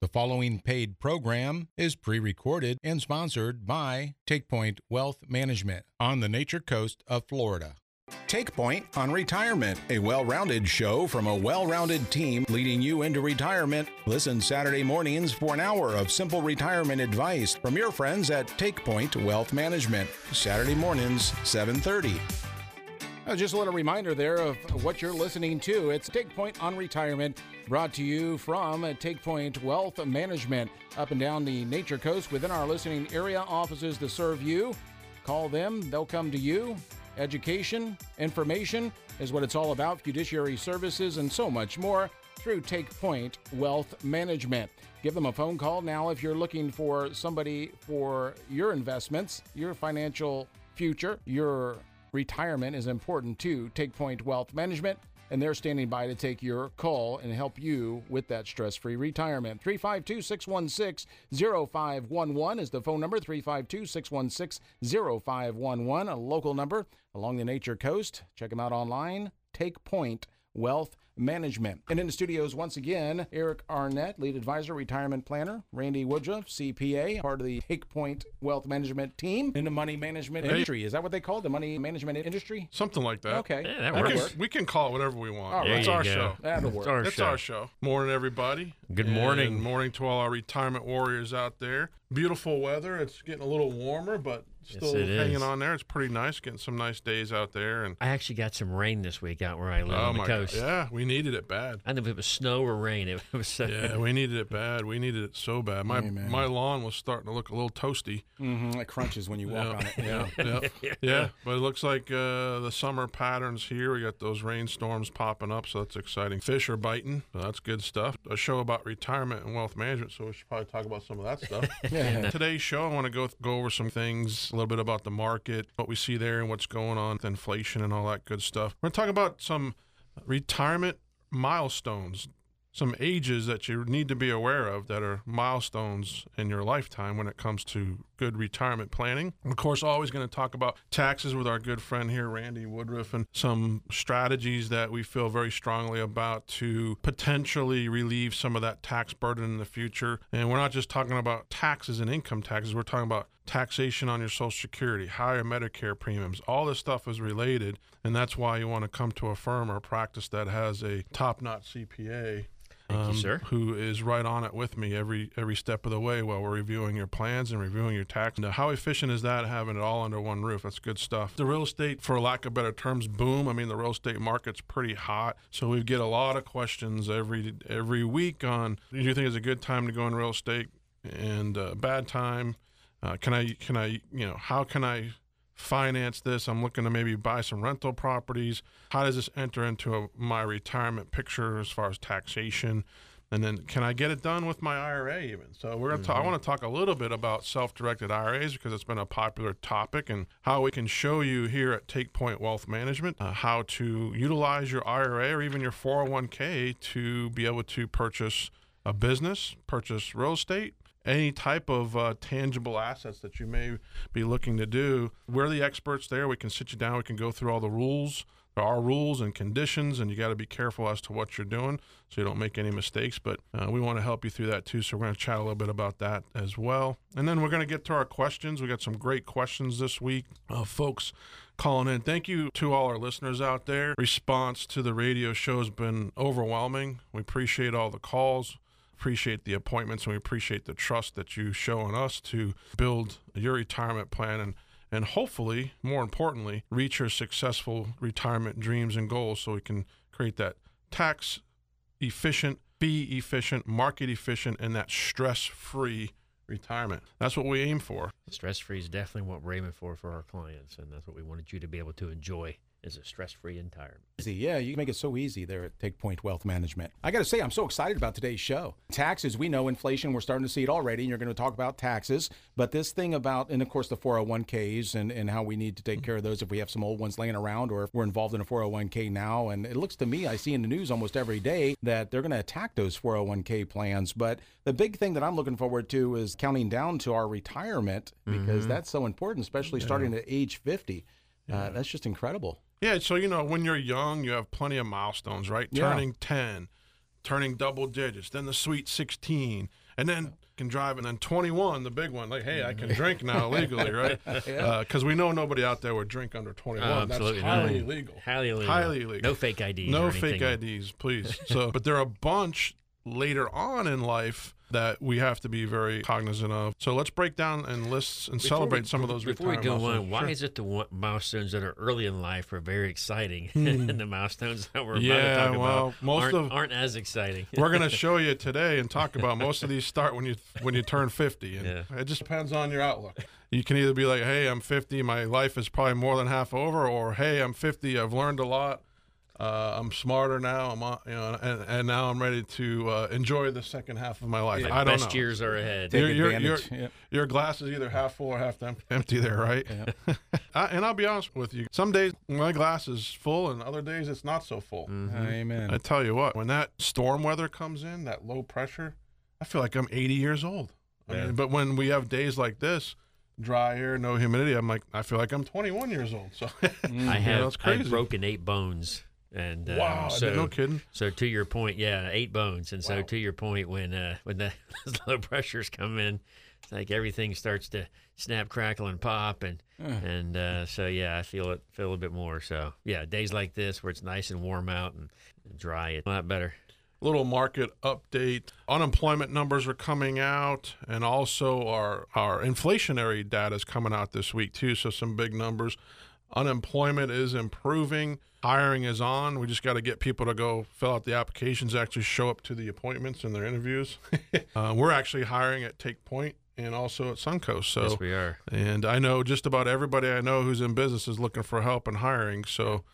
The following paid program is pre-recorded and sponsored by Take Point Wealth Management on the Nature Coast of Florida. Take Point on Retirement, a well-rounded show from a well-rounded team leading you into retirement. Listen Saturday mornings for an hour of simple retirement advice from your friends at Take Point Wealth Management. Saturday mornings, 7:30. Just a little reminder there of what you're listening to. It's Take Point on Retirement, brought to you from Take Point Wealth Management. Up and down the Nature Coast, within our listening area, offices to serve you. Call them, they'll come to you. Education, information is what it's all about, fiduciary services, and so much more through Take Point Wealth Management. Give them a phone call now if you're looking for somebody for your investments, your financial future, your retirement is important to Take Point Wealth Management, and they're standing by to take your call and help you with that stress-free retirement. 352-616-0511 is the phone number, 352-616-0511, a local number along the Nature Coast. Check them out online, Take Point Wealth Management. And in the studios, once again, Eric Arnett, lead advisor, retirement planner, Randy Woodruff, CPA, part of the Hickpoint Wealth Management team in the money management industry. Is that what they call it? The money management industry? Something like that. Okay. Yeah, that works. We can call it whatever we want. Right. It's our show. That'll work. It's our show. Morning, everybody. Good morning. Good morning to all our retirement warriors out there. Beautiful weather. It's getting a little warmer, but still hanging on there. It's pretty nice. Getting some nice days out there. And I actually got some rain this week out where I live on the coast. God. Yeah, we needed it bad. I don't know if it was snow or rain. It was so bad. We needed it bad. We needed it so bad. My lawn was starting to look a little toasty. Mm-hmm. It crunches when you walk on it. But it looks like the summer patterns here. We got those rainstorms popping up, so that's exciting. Fish are biting, so that's good stuff. A show about retirement and wealth management, so we should probably talk about some of that stuff. Today's show, I want to go over some things, a little bit about the market, what we see there and what's going on with inflation and all that good stuff. We're going to talk about some retirement milestones, some ages that you need to be aware of that are milestones in your lifetime when it comes to good retirement planning. Of course, always going to talk about taxes with our good friend here, Randy Woodruff, and some strategies that we feel very strongly about to potentially relieve some of that tax burden in the future. And we're not just talking about taxes and income taxes. We're talking about taxation on your Social Security, higher Medicare premiums. All this stuff is related, and that's why you want to come to a firm or a practice that has a top-notch CPA. Thank you, sir. Who is right on it with me every step of the way while we're reviewing your plans and reviewing your tax. Now, how efficient is that, having it all under one roof? That's good stuff. The real estate, for lack of better terms, boom. I mean, the real estate market's pretty hot. So we get a lot of questions every week on, do you think it's a good time to go in real estate and a bad time? How can I finance this? I'm looking to maybe buy some rental properties. How does this enter into my retirement picture as far as taxation? And then can I get it done with my IRA even? So we're going to I want to talk a little bit about self-directed IRAs because it's been a popular topic, and how we can show you here at Take Point Wealth Management how to utilize your IRA or even your 401k to be able to purchase a business, purchase real estate, any type of tangible assets that you may be looking to do. We're the experts there. We can sit you down. We can go through all the rules. There are rules and conditions, and you got to be careful as to what you're doing so you don't make any mistakes. But we want to help you through that too. So we're going to chat a little bit about that as well. And then we're going to get to our questions. We got some great questions this week, folks calling in. Thank you to all our listeners out there. Response to the radio show has been overwhelming. We appreciate all the calls. Appreciate the appointments, and we appreciate the trust that you show in us to build your retirement plan and hopefully, more importantly, reach your successful retirement dreams and goals so we can create that tax efficient, fee efficient, market efficient, and that stress-free retirement. That's what we aim for. Stress-free is definitely what we're aiming for our clients, and that's what we wanted you to be able to enjoy. Is a stress-free environment. Yeah, you make it so easy there at Take Point Wealth Management. I got to say, I'm so excited about today's show. Taxes, we know inflation, we're starting to see it already, and you're going to talk about taxes. But this thing about, and of course, the 401ks and how we need to take care of those if we have some old ones laying around or if we're involved in a 401k now. And it looks to me, I see in the news almost every day that they're going to attack those 401k plans. But the big thing that I'm looking forward to is counting down to our retirement because that's so important, especially starting at age 50. That's just incredible. Yeah, so, when you're young, you have plenty of milestones, right? Yeah. Turning 10, turning double digits, then the sweet 16, And then can drive, and then 21, the big one, like, hey, I can drink now legally, right? Because we know nobody out there would drink under 21. Absolutely. That's highly illegal. Highly illegal. Highly illegal. No fake IDs. No fake IDs, please. So, but there are a bunch later on in life that we have to be very cognizant of. So let's break down and list and celebrate some of those retirement milestones. Before we go on, why is it the milestones that are early in life are very exciting and the milestones that we're about to talk about aren't as exciting? We're going to show you today and talk about most of these start when you turn 50. And it just depends on your outlook. You can either be like, hey, I'm 50, my life is probably more than half over, or hey, I'm 50, I've learned a lot. I'm smarter now. And now I'm ready to enjoy the second half of my life. Yeah, I don't know. Best years are ahead. Your glass is either half full or half empty there, right? Yeah. And I'll be honest with you. Some days my glass is full, and other days it's not so full. Mm-hmm. Amen. I tell you what, when that storm weather comes in, that low pressure, I feel like I'm 80 years old. Yeah. I mean, but when we have days like this, dry air, no humidity, I'm like, I feel like I'm 21 years old. So I've broken 8 bones. And wow, so no kidding. So to your point, 8 bones. And so to your point, when the low pressures come in, it's like everything starts to snap, crackle, and pop, and I feel a little bit more. So days like this where it's nice and warm out and dry, it's a lot better. Little market update. Unemployment numbers are coming out, and also our inflationary data is coming out this week too. So some big numbers. Unemployment is improving. Hiring is on. We just got to get people to go fill out the applications, actually show up to the appointments and their interviews. We're actually hiring at Take Point and also at Suncoast. So, yes, we are. And I know just about everybody I know who's in business is looking for help in hiring. So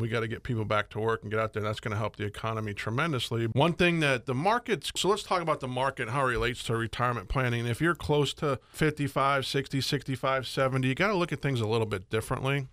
we got to get people back to work and get out there. That's going to help the economy tremendously. One thing that the markets, so let's talk about the market and how it relates to retirement planning. If you're close to 55, 60, 65, 70, you got to look at things a little bit differently.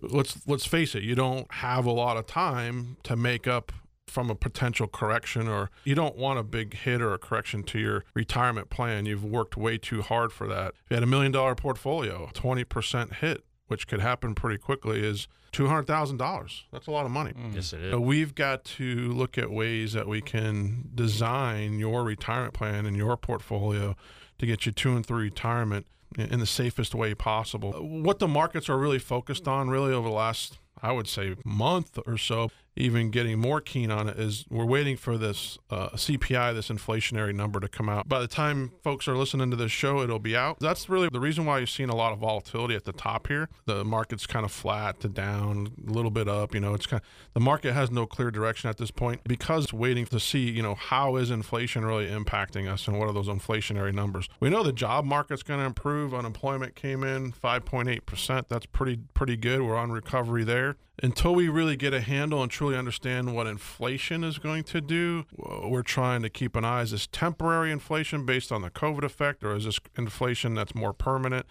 Let's face it, you don't have a lot of time to make up from a potential correction, or you don't want a big hit or a correction to your retirement plan. You've worked way too hard for that. If you had a $1 million portfolio, 20% hit, which could happen pretty quickly, is $200,000. That's a lot of money. Yes, it is. So we've got to look at ways that we can design your retirement plan and your portfolio to get you to and through retirement in the safest way possible. What the markets are really focused on really over the last, I would say, month or so, even getting more keen on it, is we're waiting for this CPI, this inflationary number, to come out. By the time folks are listening to this show, it'll be out. That's really the reason why you've seen a lot of volatility at the top here. The market's kind of flat to down, a little bit up. You know, it's kind of, the market has no clear direction at this point because it's waiting to see, you know, how is inflation really impacting us and what are those inflationary numbers. We know the job market's going to improve. Unemployment came in 5.8%. That's pretty good. We're on recovery there. Until we really get a handle and truly understand what inflation is going to do, we're trying to keep an eye. Is this temporary inflation based on the COVID effect, or is this inflation that's more permanent?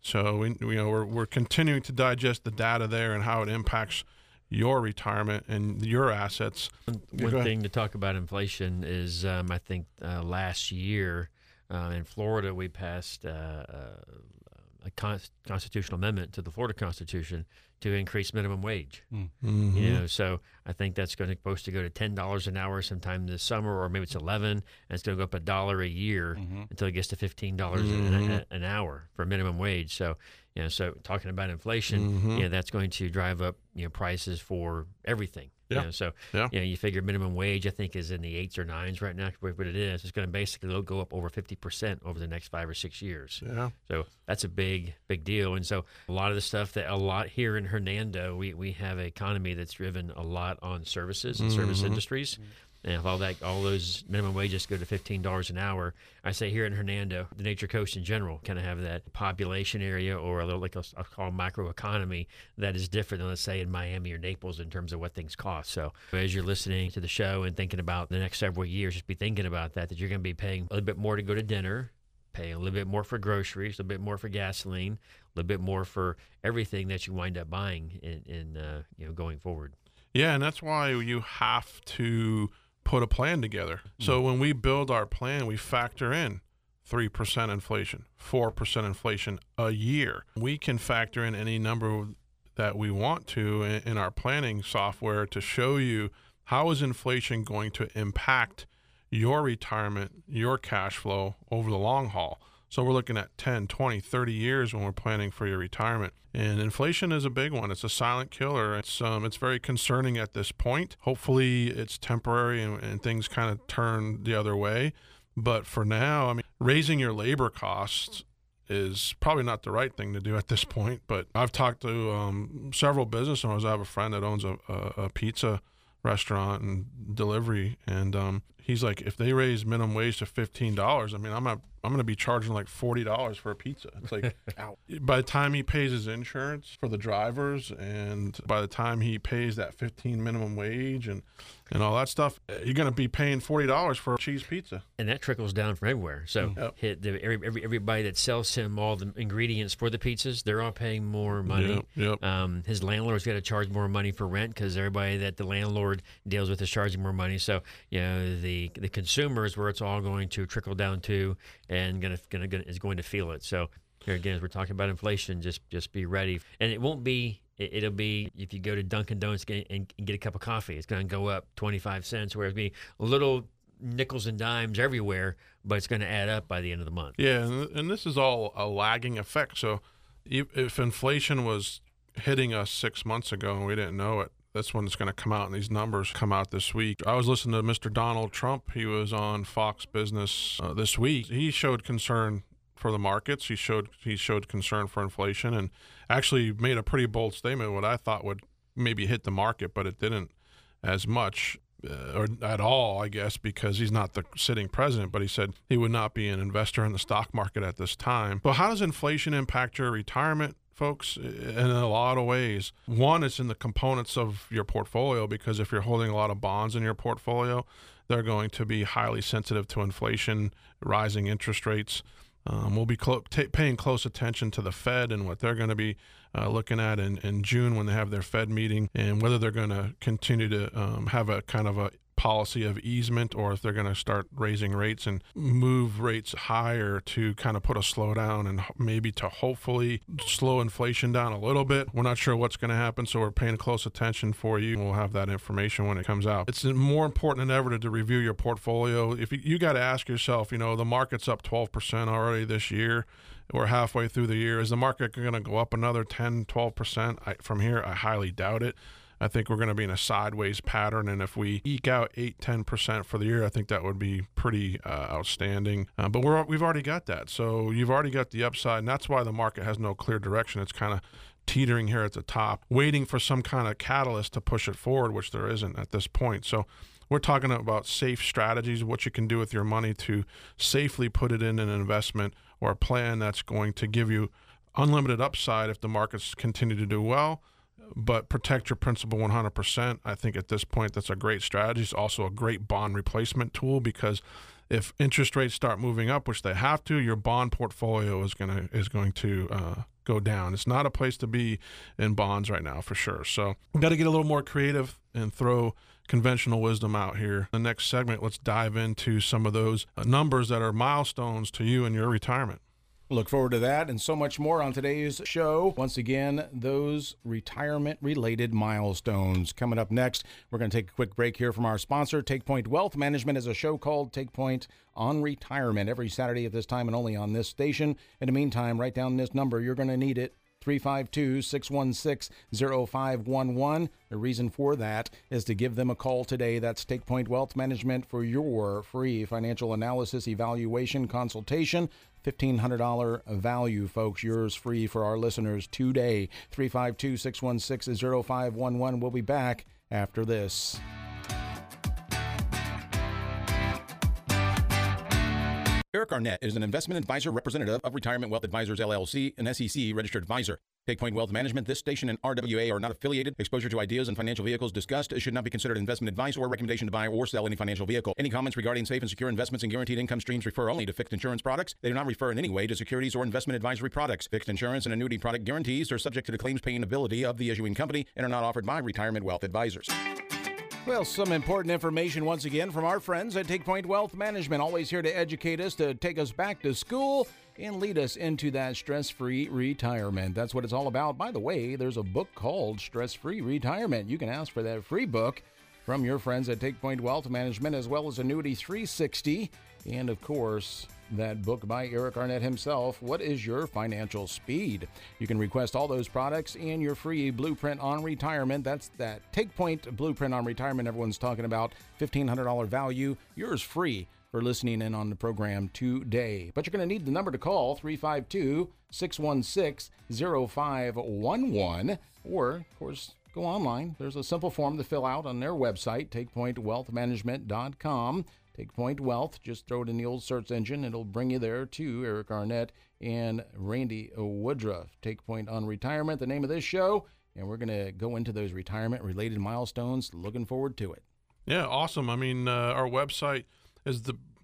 So we're continuing to digest the data there and how it impacts your retirement and your assets. One thing to talk about inflation is I think last year in Florida we passed a constitutional amendment to the Florida Constitution to increase minimum wage. Mm-hmm. You know, so I think that's supposed to go to $10 an hour sometime this summer, or maybe it's 11, and it's going to go up $1 a year until it gets to $15 an hour for minimum wage. So, you know, so talking about inflation, you know, that's going to drive up, you know, prices for everything. Yeah. You know, so, you know, you figure minimum wage, I think, is in the 8s or 9s right now. But it is, it's going to basically go up over 50% over the next 5 or 6 years. Yeah. So that's a big deal. And so a lot of the stuff that here in Hernando, we have an economy that's driven a lot on services and service industries. And if all those minimum wages go to $15 an hour, I say here in Hernando, the Nature Coast in general kind of have that population area, or a little, like I'll call, microeconomy that is different than, let's say, in Miami or Naples in terms of what things cost. So as you're listening to the show and thinking about the next several years, just be thinking about that you're going to be paying a little bit more to go to dinner, pay a little bit more for groceries, a little bit more for gasoline, a little bit more for everything that you wind up buying in going forward. Yeah, and that's why you have to put a plan together. So when we build our plan, we factor in 3% inflation, 4% inflation a year. We can factor in any number that we want to in our planning software to show you how is inflation going to impact your retirement, your cash flow over the long haul. So we're looking at 10, 20, 30 years when we're planning for your retirement. And inflation is a big one. It's a silent killer. It's very concerning at this point. Hopefully it's temporary and things kind of turn the other way. But for now, I mean, raising your labor costs is probably not the right thing to do at this point. But I've talked to several business owners. I have a friend that owns a pizza restaurant and delivery, and he's like, if they raise minimum wage to $15, I mean, I'm going to be charging like $40 for a pizza. It's like, by the time he pays his insurance for the drivers, and by the time he pays that $15 minimum wage and all that stuff, you're going to be paying $40 for a cheese pizza. And that trickles down from everywhere. So everybody that sells him all the ingredients for the pizzas, they're all paying more money. Yep. His landlord's got to charge more money for rent because everybody that the landlord deals with is charging more money. So, you know, the consumer is where it's all going to trickle down to and is going to feel it. So here again, as we're talking about inflation, just be ready. And it won't be... It'll be, if you go to Dunkin' Donuts and get a cup of coffee, it's going to go up 25 cents, where it'd be little nickels and dimes everywhere, but it's going to add up by the end of the month. Yeah, and this is all a lagging effect. So if inflation was hitting us 6 months ago and we didn't know it, that's when it's going to come out, and these numbers come out this week. I was listening to Mr. Donald Trump. He was on Fox Business this week. He showed concern for the markets. He showed concern for inflation, and actually made a pretty bold statement, what I thought would maybe hit the market, but it didn't as much or at all, I guess, because he's not the sitting president, but he said he would not be an investor in the stock market at this time. But how does inflation impact your retirement, folks? In a lot of ways. One, it's in the components of your portfolio, because if you're holding a lot of bonds in your portfolio, they're going to be highly sensitive to inflation, rising interest rates. We'll be paying close attention to the Fed and what they're going to be looking at in June when they have their Fed meeting, and whether they're going to continue to have a kind of a policy of easement, or if they're going to start raising rates and move rates higher to kind of put a slowdown and maybe to hopefully slow inflation down a little bit. We're not sure what's going to happen, so we're paying close attention for you. We'll have that information when it comes out. It's more important than ever to review your portfolio. If you got to ask yourself, you know, the market's up 12% already this year. We're halfway through the year. Is the market going to go up another 10, 12% from here? I highly doubt it. I think we're going to be in a sideways pattern, and if we eke out 8, 10% for the year, I think that would be pretty outstanding. But we've already got that. So you've already got the upside, and that's why the market has no clear direction. It's kind of teetering here at the top, waiting for some kind of catalyst to push it forward, which there isn't at this point. So we're talking about safe strategies, what you can do with your money to safely put it in an investment or a plan that's going to give you unlimited upside if the markets continue to do well, but protect your principal 100%. I think at this point, that's a great strategy. It's also a great bond replacement tool, because if interest rates start moving up, which they have to, your bond portfolio is going to go down. It's not a place to be in bonds right now, for sure. So we've got to get a little more creative and throw conventional wisdom out here. The next segment, let's dive into some of those numbers that are milestones to you in your retirement. Look forward to that and so much more on today's show. Once again, those retirement-related milestones. Coming up next, we're going to take a quick break here from our sponsor. Take Point Wealth Management is a show called Take Point on Retirement every Saturday at this time and only on this station. In the meantime, write down this number. You're going to need it. 352-616-0511. The reason for that is to give them a call today. That's Take Point Wealth Management for your free financial analysis, evaluation, consultation. $1,500 value, folks. Yours free for our listeners today. 352-616-0511. We'll be back after this. Eric Arnett is an investment advisor representative of Retirement Wealth Advisors, LLC, an SEC-registered advisor. Take Point Wealth Management, this station, and RWA are not affiliated. Exposure to ideas and financial vehicles discussed should not be considered investment advice or recommendation to buy or sell any financial vehicle. Any comments regarding safe and secure investments and guaranteed income streams refer only to fixed insurance products. They do not refer in any way to securities or investment advisory products. Fixed insurance and annuity product guarantees are subject to the claims paying ability of the issuing company and are not offered by Retirement Wealth Advisors. Well, some important information once again from our friends at Take Point Wealth Management, always here to educate us, to take us back to school, and lead us into that stress-free retirement. That's what it's all about. By the way, there's a book called Stress-Free Retirement. You can ask for that free book from your friends at Take Point Wealth Management, as well as Annuity 360, and of course, that book by Eric Arnett himself, What is Your Financial Speed? You can request all those products and your free Blueprint on Retirement. That's that Take Point Blueprint on Retirement everyone's talking about, $1,500 value. Yours free for listening in on the program today. But you're going to need the number to call, 352-616-0511, or, of course, go online. There's a simple form to fill out on their website, TakePointWealthManagement.com. Take Point Wealth, just throw it in the old search engine. It'll bring you there to Eric Arnett and Randy Woodruff. Take Point on Retirement, the name of this show. And we're going to go into those retirement-related milestones. Looking forward to it. Yeah, awesome. I mean, our website is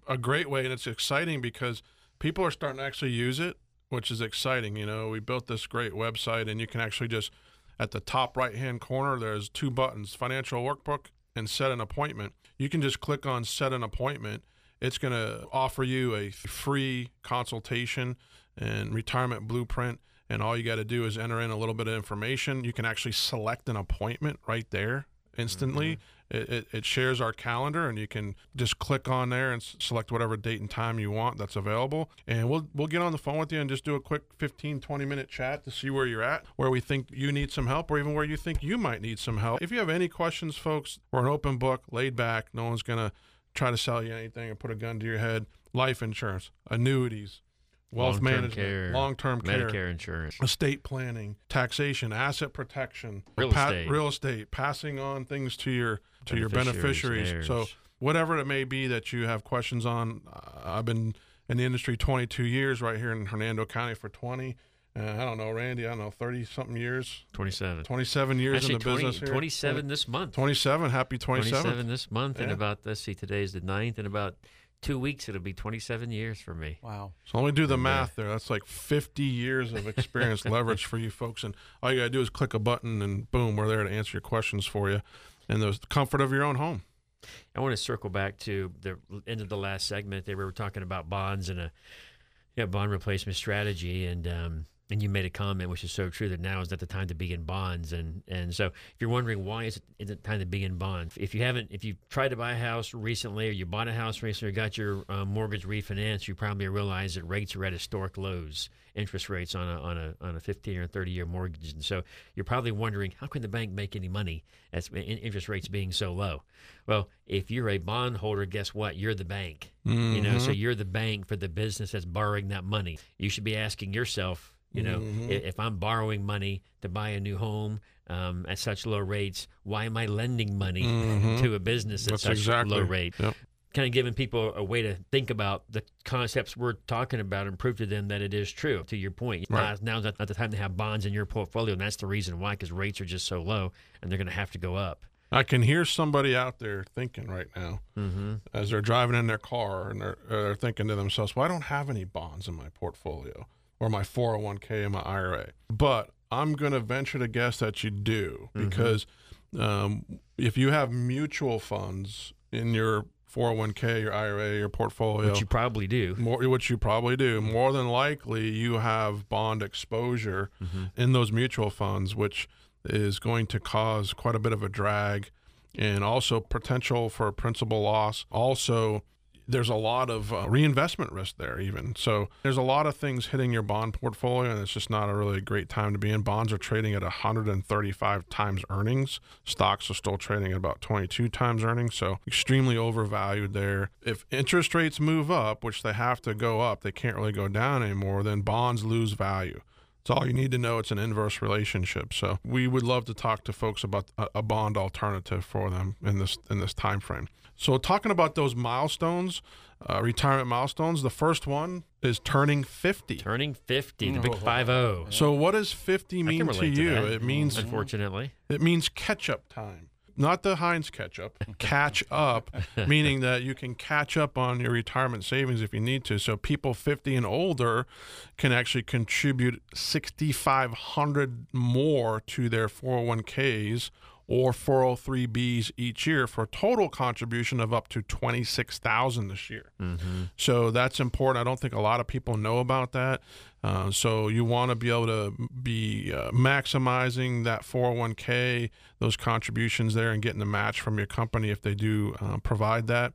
a great way, and it's exciting because people are starting to actually use it, which is exciting. You know, we built this great website, and you can actually just, at the top right-hand corner, there's two buttons, Financial Workbook and Set an Appointment. You can just click on Set an Appointment. It's going to offer you a free consultation and retirement blueprint, and all you got to do is enter in a little bit of information. You can actually select an appointment right there instantly. Mm-hmm. It shares our calendar, and you can just click on there and select whatever date and time you want that's available, and we'll get on the phone with you and just do a quick 15-20 minute chat to see where you're at, where we think you need some help, or even where you think you might need some help. If you have any questions, folks, we're an open book, laid back. No one's gonna try to sell you anything or put a gun to your head. Life insurance, annuities, wealth management, long-term care, Medicare insurance, estate planning, taxation, asset protection, real estate, passing on things to your beneficiaries. Heirs. So whatever it may be that you have questions on, I've been in the industry 22 years, right here in Hernando County for 20. I don't know, Randy, 30-something years. 27 years. Actually, in the business here. 27 this month. 27, happy 27. 27 this month, yeah. And about, let's see, today's the 9th, and about 2 weeks, it'll be 27 years for me. Wow. So let me do the math there. That's like 50 years of experience leverage for you folks. And all you got to do is click a button, and boom, we're there to answer your questions for you in the comfort of your own home. I want to circle back to the end of the last segment. They were talking about bonds and a bond replacement strategy. And you made a comment, which is so true, that now is not the time to be in bonds. And so if you're wondering why is it time to be in bonds, if you've tried to buy a house recently, or you bought a house recently, or got your mortgage refinanced, you probably realize that rates are at historic lows, interest rates on a 15 or 30-year mortgage. And so you're probably wondering, how can the bank make any money as interest rates being so low? Well, if you're a bondholder, guess what? You're the bank. Mm-hmm. You know, so you're the bank for the business that's borrowing that money. You should be asking yourself, you know, mm-hmm. if I'm borrowing money to buy a new home at such low rates, why am I lending money mm-hmm. to a business at such low rate? Yep. Kind of giving people a way to think about the concepts we're talking about and prove to them that it is true. To your point, right. Now's not the time to have bonds in your portfolio, and that's the reason why, because rates are just so low, and they're going to have to go up. I can hear somebody out there thinking right now mm-hmm. as they're driving in their car, and they're thinking to themselves, well, I don't have any bonds in my portfolio, or my 401k and my IRA. But I'm going to venture to guess that you do, because mm-hmm. If you have mutual funds in your 401k, your IRA, your portfolio, which you probably do, more than likely you have bond exposure mm-hmm. in those mutual funds, which is going to cause quite a bit of a drag, and also potential for principal loss. Also, there's a lot of reinvestment risk there even. So there's a lot of things hitting your bond portfolio, and it's just not a really great time to be in. Bonds are trading at 135 times earnings. Stocks are still trading at about 22 times earnings, so extremely overvalued there. If interest rates move up, which they have to go up, they can't really go down anymore, then bonds lose value. It's all you need to know. It's an inverse relationship. So we would love to talk to folks about a bond alternative for them in this time frame. So talking about those milestones, retirement milestones, the first one is turning 50. Turning 50, the big 50. So what does 50 mean to you? It means, unfortunately, it means catch-up time. Not the Heinz ketchup, catch up, meaning that you can catch up on your retirement savings if you need to. So people 50 and older can actually contribute $6,500 more to their 401ks or 403Bs each year for a total contribution of up to $26,000 this year. Mm-hmm. So that's important. I don't think a lot of people know about that. So you want to be able to be maximizing that 401k, those contributions there, and getting the match from your company if they do provide that.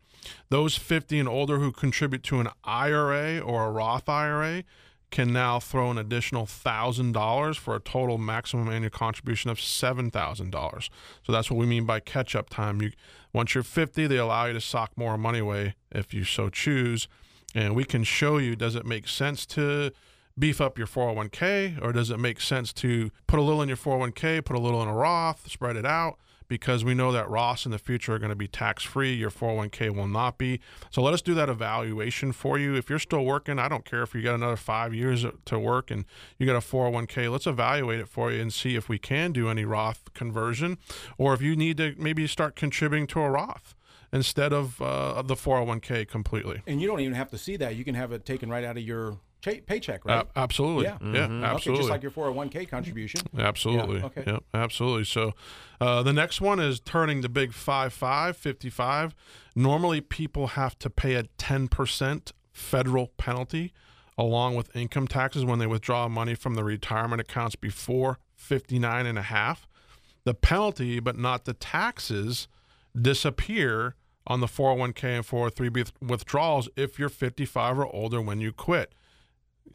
Those 50 and older who contribute to an IRA or a Roth IRA can now throw an additional $1,000 for a total maximum annual contribution of $7,000. So that's what we mean by catch-up time. Once you're 50, they allow you to sock more money away if you so choose. And we can show you, does it make sense to beef up your 401k, or does it make sense to put a little in your 401k, put a little in a Roth, spread it out? Because we know that Roths in the future are going to be tax-free. Your 401k will not be. So let us do that evaluation for you. If you're still working, I don't care if you got another 5 years to work and you got a 401k, let's evaluate it for you and see if we can do any Roth conversion, or if you need to maybe start contributing to a Roth instead of the 401k completely. And you don't even have to see that. You can have it taken right out of your paycheck, right? Absolutely. Yeah. Mm-hmm. Yeah, absolutely. Okay, just like your 401k contribution. Absolutely. Yeah, okay. Yeah, absolutely. So the next one is turning the big 5-5, 55. Normally people have to pay a 10% federal penalty along with income taxes when they withdraw money from the retirement accounts before 59 and a half. The penalty, but not the taxes, disappear on the 401k and 403b withdrawals if you're 55 or older when you quit.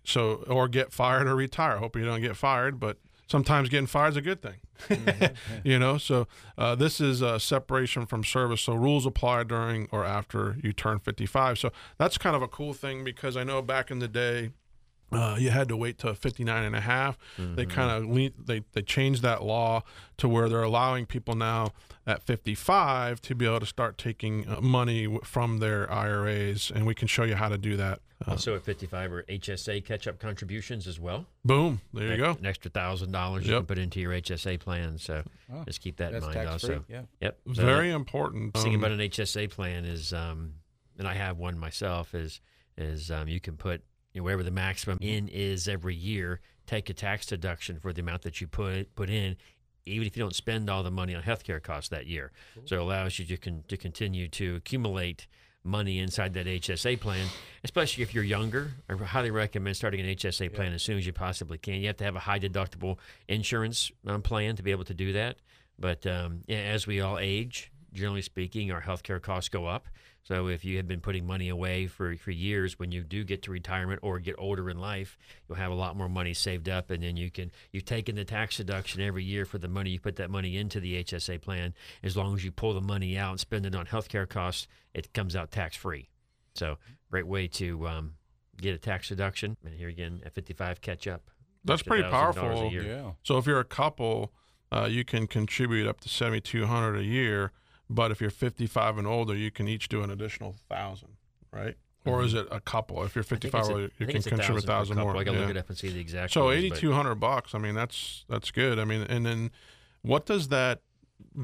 So, or get fired or retire. Hope you don't get fired, but sometimes getting fired is a good thing. You know, so this is a separation from service. So rules apply during or after you turn 55. So that's kind of a cool thing, because I know back in the day, you had to wait till 59 and a half. Mm-hmm. They kind of they changed that law to where they're allowing people now at 55 to be able to start taking money from their IRAs, and we can show you how to do that. Also at 55 are HSA catch-up contributions as well. Boom. There you go. An extra $1,000 you can put into your HSA plan. So just keep that in mind also. Yeah. Yep. So very important. Thinking about an HSA plan is, and I have one myself, is you can put, you know, wherever the maximum in is every year, take a tax deduction for the amount that you put in, even if you don't spend all the money on healthcare costs that year. Cool. So it allows you to continue to accumulate money inside that HSA plan, especially if you're younger. I highly recommend starting an HSA plan as soon as you possibly can. You have to have a high deductible insurance plan to be able to do that. But as we all age, generally speaking, our healthcare costs go up. So if you have been putting money away for years, when you do get to retirement or get older in life, you'll have a lot more money saved up, and then you've taken the tax deduction every year for the money you put that money into the HSA plan. As long as you pull the money out and spend it on healthcare costs, it comes out tax-free. So great way to get a tax deduction. And here again, at 55, catch up. That's pretty powerful. Yeah. So if you're a couple, you can contribute up to $7,200 a year. But if you're 55 and older, you can each do an additional $1,000, right? Mm-hmm. Or is it a couple? If you're 55 or older, you can contribute $1,000 more. I got to look it up and see the exact. So $8,200. I mean, that's good. I mean, and then what does that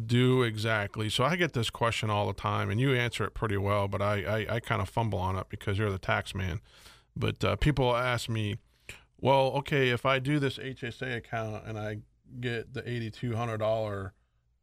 do exactly? So I get this question all the time, and you answer it pretty well, but I kind of fumble on it because you're the tax man. But people ask me, well, okay, if I do this HSA account and I get the $8,200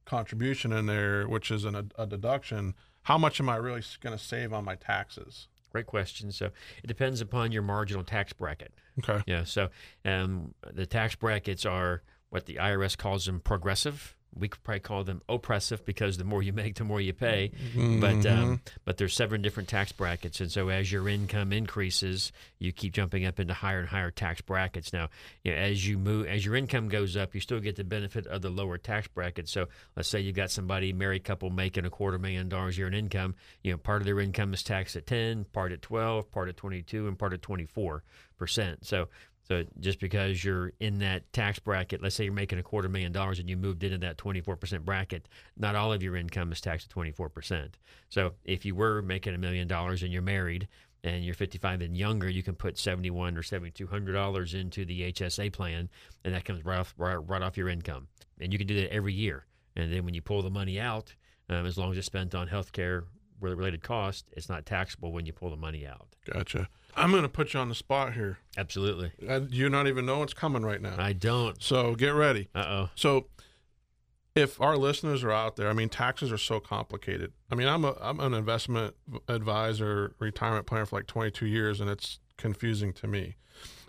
contribution in there, which is a deduction, how much am I really going to save on my taxes? Great question. So it depends upon your marginal tax bracket. Okay. Yeah. So the tax brackets are what the IRS calls them progressive. We could probably call them oppressive, because the more you make, the more you pay. Mm-hmm. But there's 7 different tax brackets, and so as your income increases, you keep jumping up into higher and higher tax brackets. Now, you know, as your income goes up, you still get the benefit of the lower tax bracket. So let's say you've got somebody, married couple, making $250,000 a year in income. You know, part of their income is taxed at 10%, part at 12%, part at 22%, and part at 24%. So just because you're in that tax bracket, let's say you're making $250,000 and you moved into that 24% bracket, not all of your income is taxed at 24%. So if you were making $1 million and you're married and you're 55 and younger, you can put $7,100 or $7,200 into the HSA plan, and that comes right off your income. And you can do that every year. And then when you pull the money out, as long as it's spent on healthcare related costs, it's not taxable when you pull the money out. Gotcha. I'm going to put you on the spot here. Absolutely. You not even know what's coming right now. I don't. So get ready. Uh-oh. So if our listeners are out there, I mean, taxes are so complicated. I mean, I'm an investment advisor, retirement planner for like 22 years, and it's confusing to me.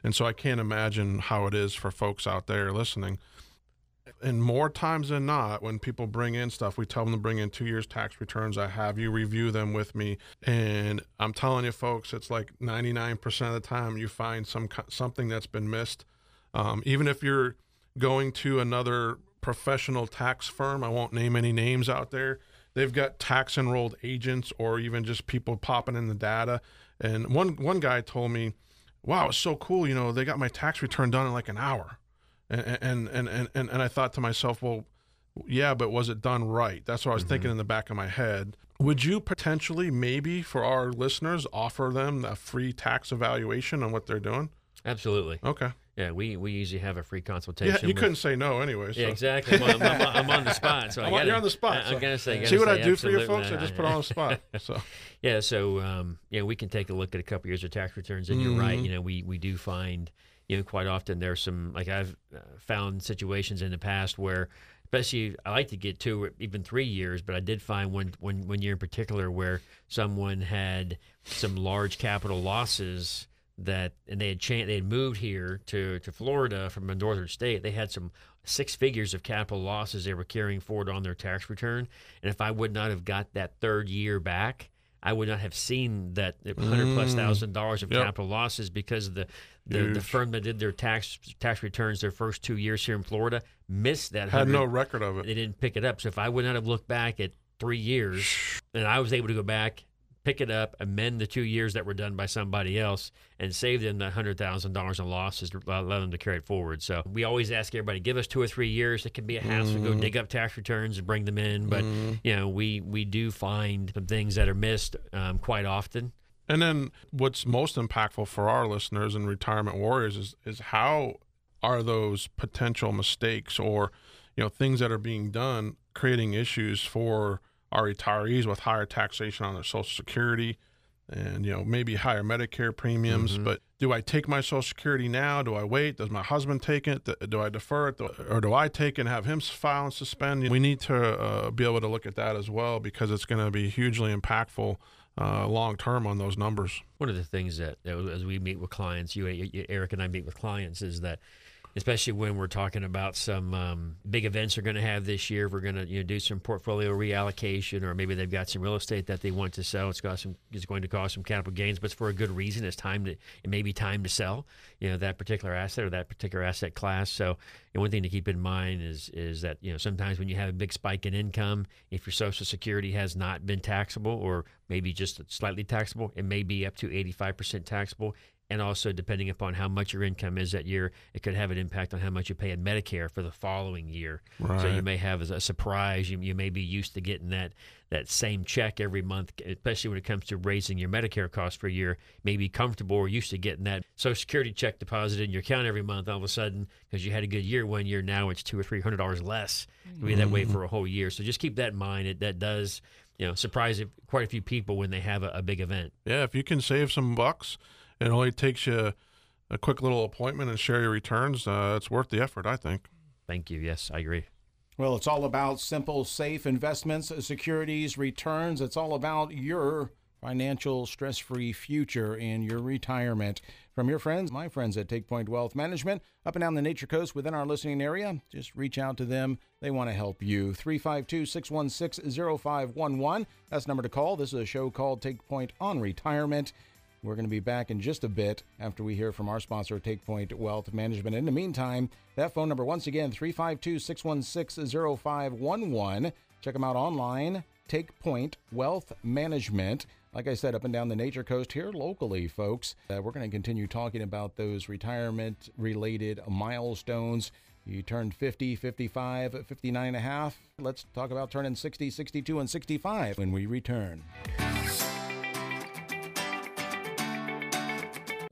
And so I can't imagine how it is for folks out there listening. And more times than not, when people bring in stuff, we tell them to bring in 2 years tax returns. I have you review them with me. And I'm telling you, folks, it's like 99% of the time you find something that's been missed. Even if you're going to another professional tax firm, I won't name any names out there, they've got tax enrolled agents or even just people popping in the data. And one guy told me, wow, it's so cool. You know, they got my tax return done in like an hour. And I thought to myself, well, yeah, but was it done right? That's what I was thinking in the back of my head. Would you potentially, maybe for our listeners, offer them a free tax evaluation on what they're doing? Absolutely. Okay. Yeah, we usually have a free consultation. Yeah, you couldn't say no anyway. So. Yeah, exactly. I'm on the spot. So you're on the spot. I'm going to say, see what I do for you folks? I just put on the spot. So. Yeah, so we can take a look at a couple years of tax returns, and you're right. You know, we do find... You know, quite often there's some, like I've found situations in the past where, especially I like to get 2 or even 3 years, but I did find one year in particular where someone had some large capital losses and they had moved here to Florida from a northern state. They had some 6 figures of capital losses they were carrying forward on their tax return. And if I would not have got that third year back, I would not have seen that $100,000+ of capital losses because the firm that did their tax returns their first 2 years here in Florida missed that. Had no record of it. They didn't pick it up. So if I would not have looked back at 3 years, and I was able to go back, pick it up, amend the 2 years that were done by somebody else, and save them that $100,000 in losses, allow them to carry it forward. So we always ask everybody, give us 2 or 3 years. It can be a hassle to go dig up tax returns and bring them in. But, you know, we do find some things that are missed quite often. And then what's most impactful for our listeners and retirement warriors is how are those potential mistakes or, you know, things that are being done creating issues for our retirees with higher taxation on their Social Security and, you know, maybe higher Medicare premiums. But do I take my Social Security now? Do I wait? Does my husband take it? Do I defer it? Or do I take and have him file and suspend? We need to be able to look at that as well because it's going to be hugely impactful long-term on those numbers. One of the things that as we meet with clients, Eric and I meet with clients, is that especially when we're talking about some big events we're going to have this year. If we're going to do some portfolio reallocation, or maybe they've got some real estate that they want to sell. It's going to cause some capital gains, but it's for a good reason. It may be time to sell, that particular asset or that particular asset class. So one thing to keep in mind is that, sometimes when you have a big spike in income, if your Social Security has not been taxable or maybe just slightly taxable, it may be up to 85% taxable. And also, depending upon how much your income is that year, it could have an impact on how much you pay in Medicare for the following year. Right. So you may have a surprise. You may be used to getting that same check every month, especially when it comes to raising your Medicare cost for a year. May be comfortable or used to getting that Social Security check deposited in your account every month. All of a sudden, because you had a good year one year, now it's $200 or $300 less. It'll be that way for a whole year. So just keep that in mind. That does, surprise quite a few people when they have a big event. Yeah, if you can save some bucks. It only takes you a quick little appointment and share your returns. It's worth the effort, I think. Thank you. Yes, I agree. Well, it's all about simple, safe investments, securities, returns. It's all about your financial stress-free future in your retirement. From your friends, my friends at Take Point Wealth Management, up and down the Nature Coast within our listening area, just reach out to them. They want to help you. 352-616-0511. That's the number to call. This is a show called Take Point on Retirement. We're going to be back in just a bit after we hear from our sponsor, Take Point Wealth Management. In the meantime, that phone number, once again, 352-616-0511. Check them out online, Take Point Wealth Management. Like I said, up and down the Nature Coast here locally, folks. We're going to continue talking about those retirement-related milestones. You turned 50, 55, 59 and a half. Let's talk about turning 60, 62, and 65 when we return.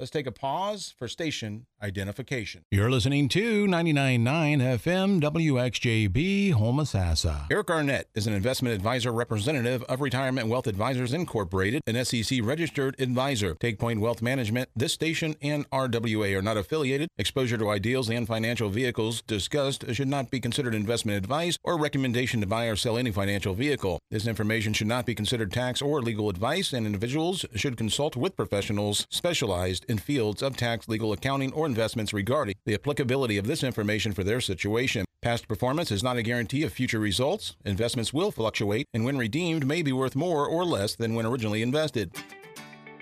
Let's take a pause for station identification. You're listening to 99.9 FM WXJB, Homosassa. Eric Arnett is an investment advisor representative of Retirement Wealth Advisors Incorporated, an SEC-registered advisor. Take Point Wealth Management, this station, and RWA are not affiliated. Exposure to ideals and financial vehicles discussed should not be considered investment advice or recommendation to buy or sell any financial vehicle. This information should not be considered tax or legal advice, and individuals should consult with professionals specialized in fields of tax, legal, accounting, or investments regarding the applicability of this information for their situation. Past performance is not a guarantee of future results. Investments will fluctuate, and when redeemed may be worth more or less than when originally invested.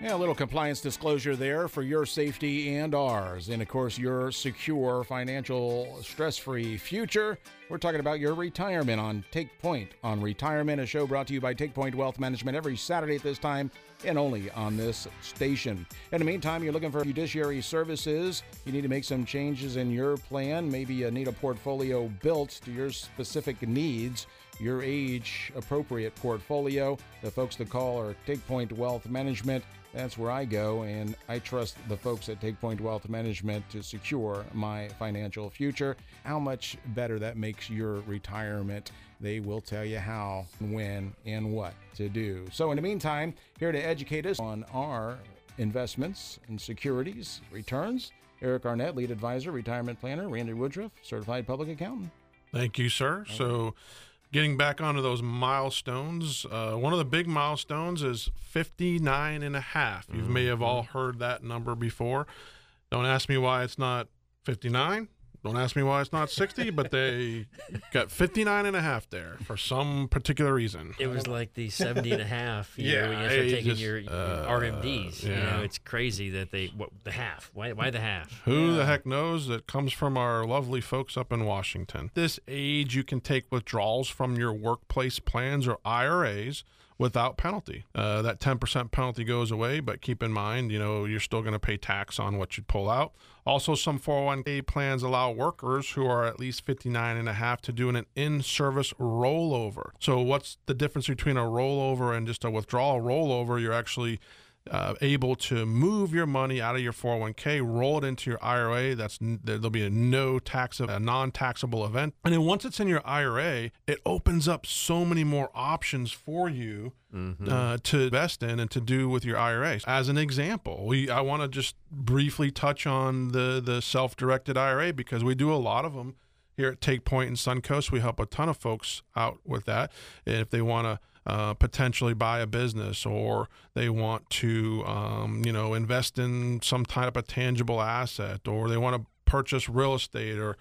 Yeah, a little compliance disclosure there for your safety and ours. And, of course, your secure, financial, stress-free future. We're talking about your retirement on Take Point on Retirement, a show brought to you by Take Point Wealth Management every Saturday at this time and only on this station. In the meantime, you're looking for judiciary services. You need to make some changes in your plan. Maybe you need a portfolio built to your specific needs, your age-appropriate portfolio. The folks that call are Take Point Wealth Management. That's where I go, and I trust the folks at Take Point Wealth Management to secure my financial future. How much better that makes your retirement. They will tell you how, when, and what to do. So in the meantime, here to educate us on our investments and securities returns, Eric Arnett, lead advisor, retirement planner, Randy Woodruff, certified public accountant. Thank you, sir. Okay. So getting back onto those milestones, one of the big milestones is 59.5. You may have all heard that number before. Don't ask me why it's not 59. Don't ask me why it's not 60, but they got 59.5 there for some particular reason. It was like the 70.5. Yeah, when you start taking just, your RMDs. Yeah. You know, it's crazy that the half. Why the half? Who the heck knows? That comes from our lovely folks up in Washington. This age, you can take withdrawals from your workplace plans or IRAs without penalty. That 10% penalty goes away, but keep in mind, you know, you're still going to pay tax on what you pull out. Also, some 401k plans allow workers who are at least 59.5 to do an in-service rollover. So what's the difference between a rollover and just a withdrawal? Rollover, you're actually able to move your money out of your 401k, roll it into your IRA. There'll be a non-taxable event. And then once it's in your IRA, it opens up so many more options for you to invest in and to do with your IRA. As an example, I want to just briefly touch on the self-directed IRA because we do a lot of them here at Take Point and Suncoast. We help a ton of folks out with that. And if they want to potentially buy a business, or they want to, invest in some type of tangible asset, or they want to purchase real estate, or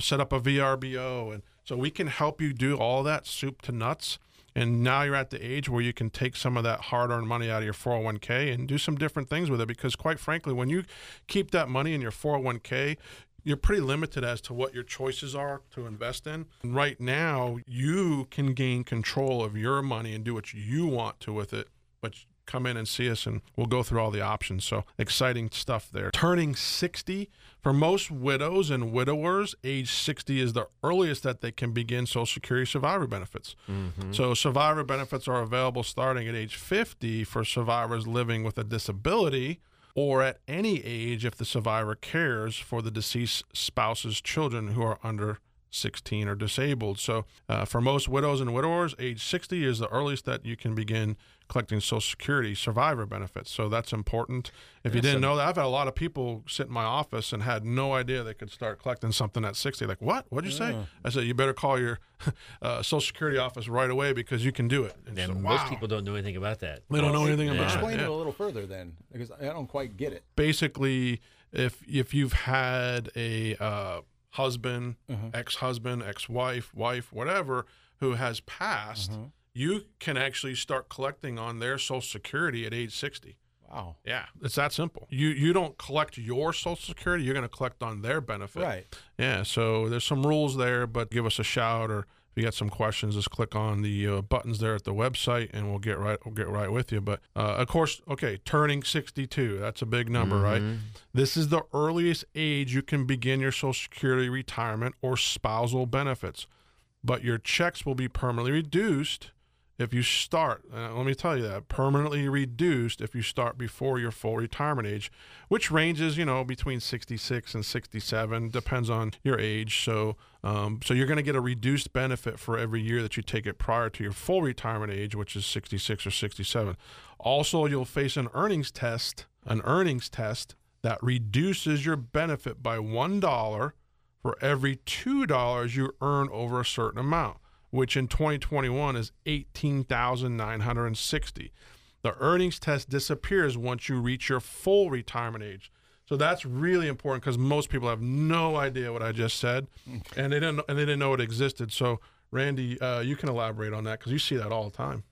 set up a VRBO. And so we can help you do all that soup to nuts. And now you're at the age where you can take some of that hard-earned money out of your 401k and do some different things with it. Because quite frankly, when you keep that money in your 401k, you're pretty limited as to what your choices are to invest in. And right now, you can gain control of your money and do what you want to with it, but come in and see us and we'll go through all the options. So exciting stuff there. Turning 60, for most widows and widowers, age 60 is the earliest that they can begin Social Security survivor benefits. So survivor benefits are available starting at age 50 for survivors living with a disability, or at any age if the survivor cares for the deceased spouse's children who are under 16 or disabled. So for most widows and widowers, age 60 is the earliest that you can begin collecting Social Security survivor benefits. So that's important. If you didn't know that, I've had a lot of people sit in my office and had no idea they could start collecting something at 60. Like, what? What'd you say? I said, you better call your Social Security office right away because you can do it. And so, wow. Most people don't know anything about that. They don't know anything about it. Explain it a little further then, because I don't quite get it. Basically, if you've had a husband, ex-husband, ex-wife, wife, whatever, who has passed, you can actually start collecting on their Social Security at age 60. Wow. Yeah, it's that simple. You don't collect your Social Security, you're going to collect on their benefit. Right. Yeah, so there's some rules there, but give us a shout, or if you got some questions, just click on the buttons there at the website and we'll get right with you. But of course, turning 62, that's a big number, right? This is the earliest age you can begin your Social Security retirement or spousal benefits, but your checks will be permanently reduced if you start, let me tell you that, permanently reduced if you start before your full retirement age, which ranges, you know, between 66 and 67, depends on your age. So, so you're going to get a reduced benefit for every year that you take it prior to your full retirement age, which is 66 or 67. Also, you'll face an earnings test that reduces your benefit by $1 for every $2 you earn over a certain amount, which in 2021 is $18,960. The earnings test disappears once you reach your full retirement age. So that's really important because most people have no idea what I just said, and they didn't know it existed. So, Randy, you can elaborate on that because you see that all the time.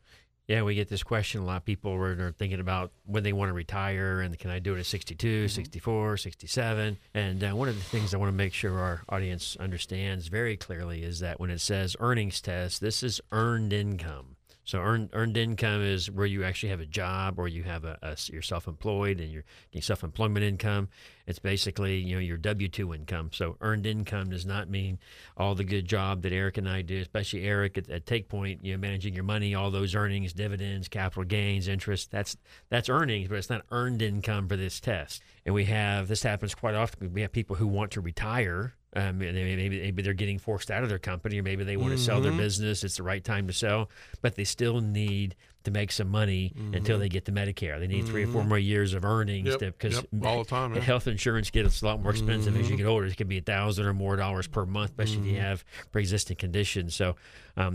Yeah, we get this question. A lot of people are thinking about when they want to retire and can I do it at 62, 64, 67? And one of the things I want to make sure our audience understands very clearly is that when it says earnings test, this is earned income. So earned income is where you actually have a job or you have you're self-employed and you're getting self-employment income. It's basically, you know, your W-2 income. So earned income does not mean all the good job that Eric and I do, especially Eric at Take Point, you know, managing your money, all those earnings, dividends, capital gains, interest. That's earnings, but it's not earned income for this test. And we have, this happens quite often, we have people who want to retire. Maybe they're getting forced out of their company, or maybe they want to sell their business. It's the right time to sell, but they still need to make some money until they get to Medicare. They need 3 or 4 more years of earnings all the time. Yeah. Health insurance gets a lot more expensive as you get older. It can be $1,000 or more per month, especially if you have pre-existing conditions. So,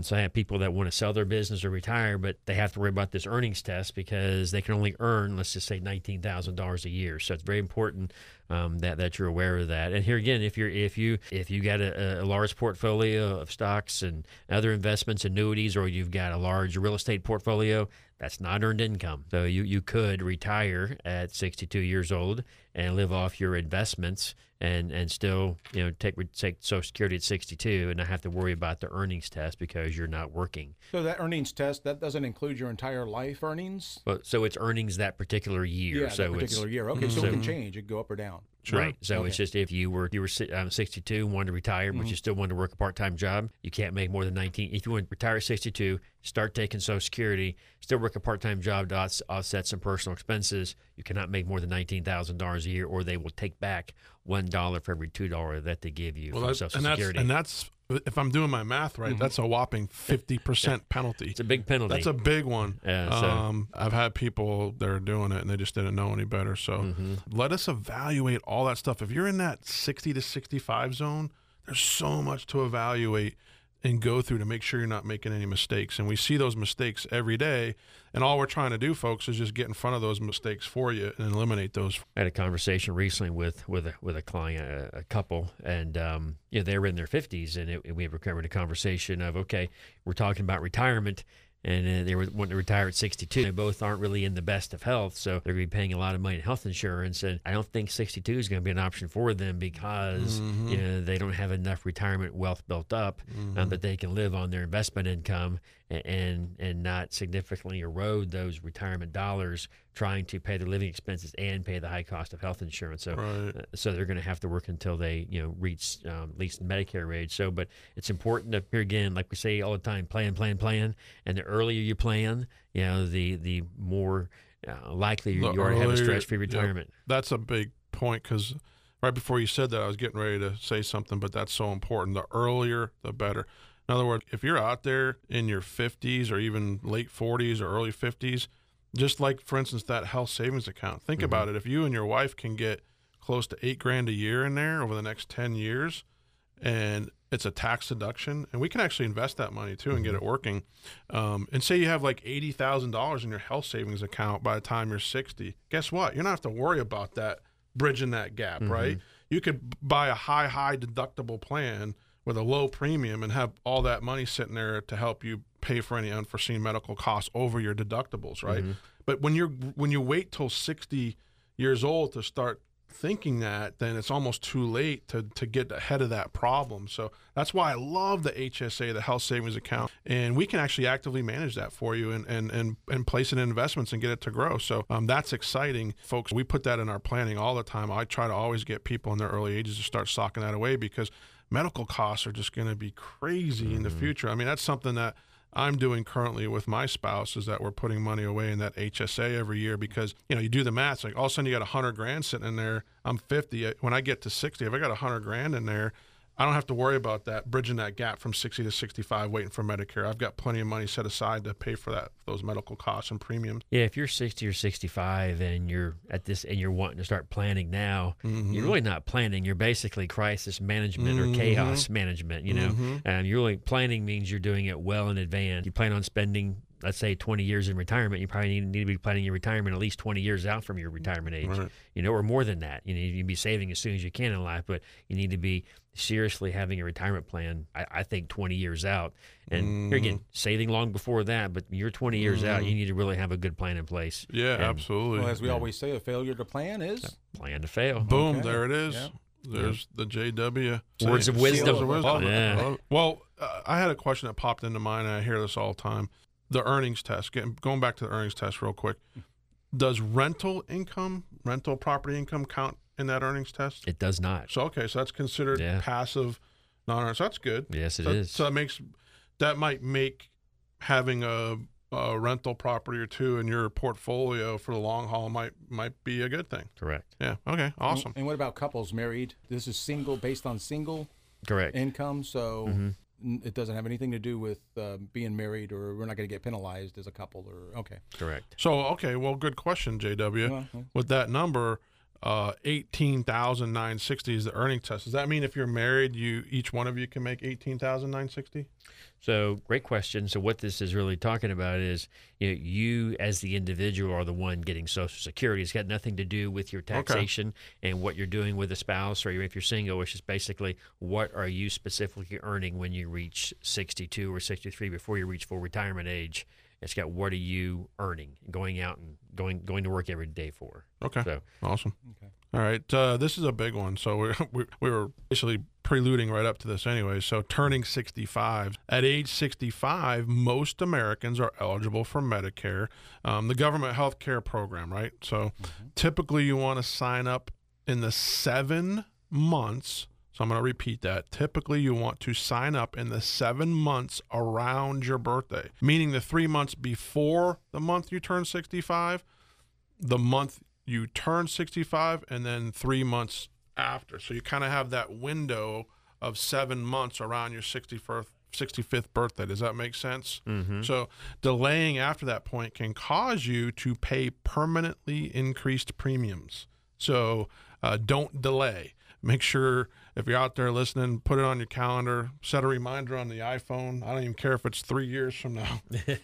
so I have people that want to sell their business or retire, but they have to worry about this earnings test because they can only earn, let's just say, $19,000 a year. So it's very important that you're aware of that. And here again, if you got a large portfolio of stocks and other investments, annuities, or you've got a large real estate portfolio, that's not earned income. So you could retire at 62 years old and live off your investments and still, you know, take Social Security at 62 and not have to worry about the earnings test because you're not working. So that earnings test, that doesn't include your entire life earnings? But, so it's earnings that particular year. Yeah, so that particular year. Okay, so it can change. It can go up or down. Sure. Right. So It's just if you were 62 and wanted to retire, but you still wanted to work a part-time job, you can't make more than 19. If you want to retire at 62, start taking Social Security, still work a part-time job to offset some personal expenses, you cannot make more than $19,000 a year, or they will take back $1 for every $2 that they give you from Social Security. That's if I'm doing my math right, that's a whopping 50% penalty. It's a big penalty. That's a big one. I've had people that are doing it and they just didn't know any better. So let us evaluate all that stuff. If you're in that 60 to 65 zone, there's so much to evaluate and go through to make sure you're not making any mistakes. And we see those mistakes every day. And all we're trying to do, folks, is just get in front of those mistakes for you and eliminate those. I had a conversation recently with a client, a couple, and you know, they were in their 50s, and we were having a conversation of, okay, we're talking about retirement, and they were wanting to retire at 62. They both aren't really in the best of health, so they're going to be paying a lot of money in health insurance, and I don't think 62 is going to be an option for them because you know, they don't have enough retirement wealth built up that they can live on their investment income and not significantly erode those retirement dollars trying to pay the living expenses and pay the high cost of health insurance. So so they're going to have to work until they, you know, reach at least Medicare age. So, but it's important to, here again, like we say all the time, plan. And the earlier you plan, you know, the more likely you are to have a stress-free retirement. Yeah, that's a big point because right before you said that, I was getting ready to say something, but that's so important. The earlier, the better. In other words, if you're out there in your 50s or even late 40s or early 50s, just like, for instance, that health savings account, think about it. If you and your wife can get close to $8,000 a year in there over the next 10 years, and it's a tax deduction, and we can actually invest that money too and get it working. And say you have like $80,000 in your health savings account by the time you're 60, guess what? You don't have to worry about that, bridging that gap, right? You could buy a high deductible plan with a low premium and have all that money sitting there to help you pay for any unforeseen medical costs over your deductibles, right? But when you wait till 60 years old to start thinking that, then it's almost too late to get ahead of that problem. So that's why I love the HSA, the health savings account, and we can actually actively manage that for you and place it in investments and get it to grow. So that's exciting, folks. We put that in our planning all the time. I try to always get people in their early ages to start socking that away because medical costs are just going to be crazy in the future. I mean, that's something that I'm doing currently with my spouse is that we're putting money away in that HSA every year, because, you know, you do the math, it's like all of a sudden you got $100,000 sitting in there. I'm 50. When I get to 60, if I got $100,000 in there, I don't have to worry about that, bridging that gap from 60 to 65, waiting for Medicare. I've got plenty of money set aside to pay for that, those medical costs and premiums. Yeah, if you're 60 or 65 and you're at this and you're wanting to start planning now, mm-hmm. you're really not planning. You're basically crisis management mm-hmm. or chaos management. You know, mm-hmm. You're really planning means you're doing it well in advance. You plan on spending, let's say, 20 years in retirement. You probably need to be planning your retirement at least 20 years out from your retirement age, right. you know, or more than that. You know, you can be saving as soon as you can in life, but you need to be seriously having a retirement plan, I think, 20 years out. And here again, saving long before that, but you're 20 years out, you need to really have a good plan in place. Yeah, and, absolutely. Well, as we always say, a failure to plan is? A plan to fail. Boom, okay. There it is. Yeah. There's the JW. Words of wisdom. Yeah. Well, I had a question that popped into mind, and I hear this all the time. The earnings test, going back to the earnings test real quick, does rental property income count in that earnings test? It does not. So, okay, so that's considered passive non-earnings. So that's good. Yes, it is. So that might make having a rental property or two in your portfolio for the long haul might be a good thing. Correct. Yeah, okay, awesome. And what about couples married? This is single, based on single correct income, so... Mm-hmm. It doesn't have anything to do with being married, or we're not going to get penalized as a couple. Or okay, correct. So okay, well, good question, JW. Uh-huh. With that number, 18,960 is the earnings test. Does that mean if you're married, each one of you can make 18,960? So great question. So what this is really talking about is, you know, you as the individual are the one getting Social Security. It's got nothing to do with your taxation and what you're doing with a spouse, or if you're single, which is basically what are you specifically earning when you reach 62 or 63 before you reach full retirement age. It's got what are you earning, going out and going to work every day for. Okay, so, awesome. Okay. All right, this is a big one. So we were basically preluding right up to this anyway. So turning 65. At age 65, most Americans are eligible for Medicare, the government health care program, right? So typically you want to sign up in the 7 months. So I'm going to repeat that. Typically you want to sign up in the 7 months around your birthday, meaning the 3 months before the month you turn 65, the month you turn 65, and then 3 months after. So you kind of have that window of 7 months around your 65th birthday. Does that make sense? Mm-hmm. So delaying after that point can cause you to pay permanently increased premiums. So don't delay. Make sure if you're out there listening, put it on your calendar, set a reminder on the iPhone. I don't even care if it's 3 years from now.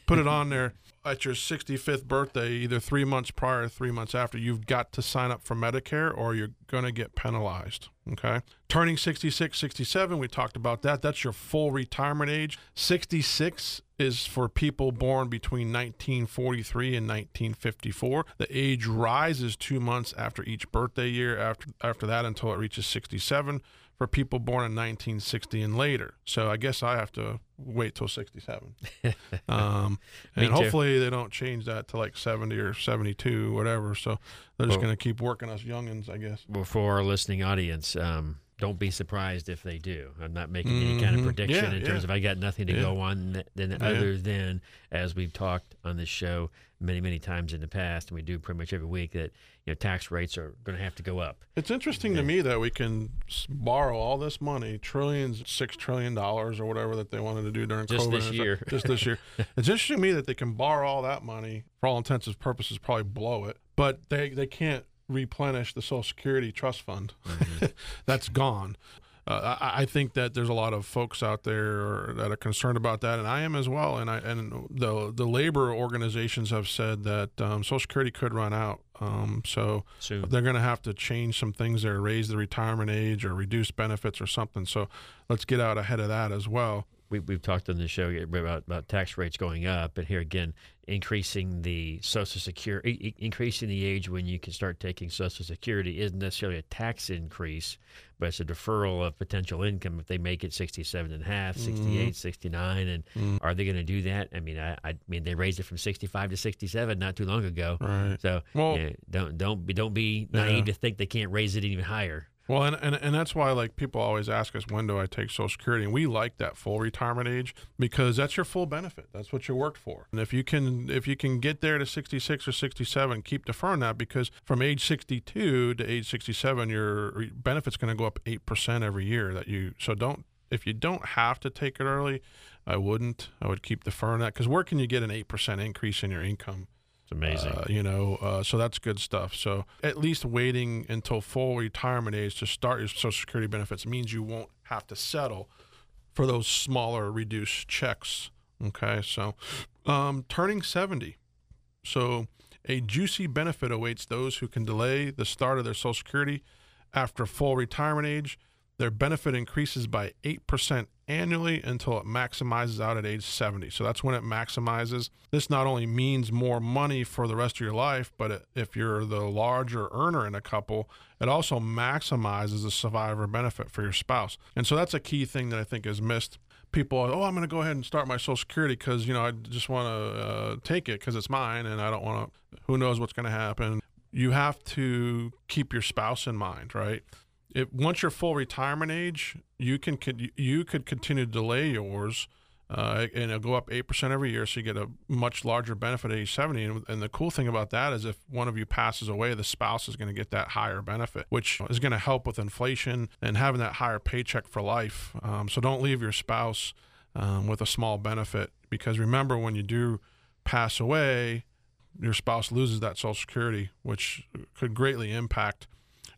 Put it on there at your 65th birthday, either 3 months prior or 3 months after. You've got to sign up for Medicare or you're going to get penalized, okay? Turning 66, 67, we talked about that. That's your full retirement age. 66 is for people born between 1943 and 1954. The age rises 2 months after each birthday year after that until it reaches 67 for people born in 1960 and later. So I guess I have to wait till 67. And hopefully they don't change that to like 70 or 72, whatever. So they're just going to keep working us youngins, I guess. Well, for our listening audience, don't be surprised if they do. I'm not making any kind of prediction in terms of I got nothing to go on other than, as we've talked on this show many, many times in the past, and we do pretty much every week, that you know, tax rates are going to have to go up. It's interesting to me that we can borrow all this money, trillions, $6 trillion or whatever that they wanted to do during COVID. Just this year. It's interesting to me that they can borrow all that money, for all intents and purposes, probably blow it, but they can't replenish the Social Security trust fund. Mm-hmm. That's gone. I think that there's a lot of folks out there that are concerned about that, and I am as well. And the labor organizations have said that Social Security could run out, so soon. They're going to have to change some things there, raise the retirement age or reduce benefits or something. So let's get out ahead of that as well. We've talked on the show about tax rates going up, and here again, increasing the Social Security, increasing the age when you can start taking Social Security isn't necessarily a tax increase, but it's a deferral of potential income if they make it 67 and a half, 68, 69, and are they going to do that? I mean, I mean, they raised it from 65 to 67 not too long ago, right. So well, don't be naive to think they can't raise it even higher. Well, and that's why, like, people always ask us, when do I take Social Security? And we like that full retirement age because that's your full benefit. That's what you worked for. And if you can get there to 66 or 67, keep deferring that, because from age 62 to age 67, your benefit's going to go up 8% every year. If you don't have to take it early, I wouldn't. I would keep deferring that, because where can you get an 8% increase in your income? It's amazing. So that's good stuff. So at least waiting until full retirement age to start your Social Security benefits means you won't have to settle for those smaller, reduced checks. Okay, so turning 70. So a juicy benefit awaits those who can delay the start of their Social Security after full retirement age. Their benefit increases by 8% annually until it maximizes out at age 70. So that's when it maximizes. This not only means more money for the rest of your life, but if you're the larger earner in a couple, it also maximizes the survivor benefit for your spouse. And so that's a key thing that I think is missed. People are, I'm going to go ahead and start my Social Security because, I just want to take it because it's mine, and I don't want to, who knows what's going to happen. You have to keep your spouse in mind, right? Once you're full retirement age, you could continue to delay yours, and it'll go up 8% every year, so you get a much larger benefit at age 70. And the cool thing about that is if one of you passes away, the spouse is going to get that higher benefit, which is going to help with inflation and having that higher paycheck for life. So don't leave your spouse with a small benefit, because remember, when you do pass away, your spouse loses that Social Security, which could greatly impact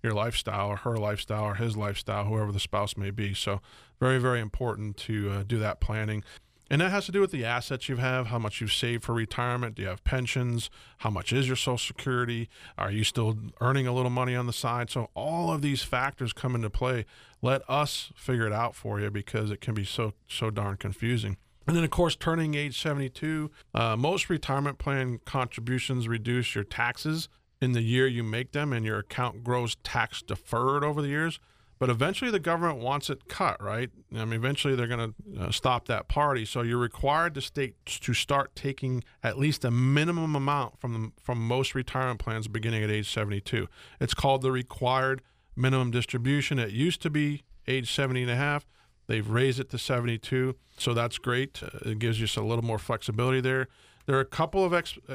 your lifestyle, or her lifestyle, or his lifestyle, whoever the spouse may be. So very, very important to do that planning. And that has to do with the assets you have, how much you've saved for retirement. Do you have pensions? How much is your Social Security? Are you still earning a little money on the side? So all of these factors come into play. Let us figure it out for you, because it can be so darn confusing. And then, of course, turning age 72, most retirement plan contributions reduce your taxes in the year you make them, and your account grows tax deferred over the years. But eventually the government wants it cut, right? Eventually they're going to stop that party. So you're required to start taking at least a minimum amount from most retirement plans beginning at age 72. It's called the required minimum distribution. It used to be age 70 and a half. They've raised it to 72, so that's great. It gives you just a little more flexibility there. There are a couple of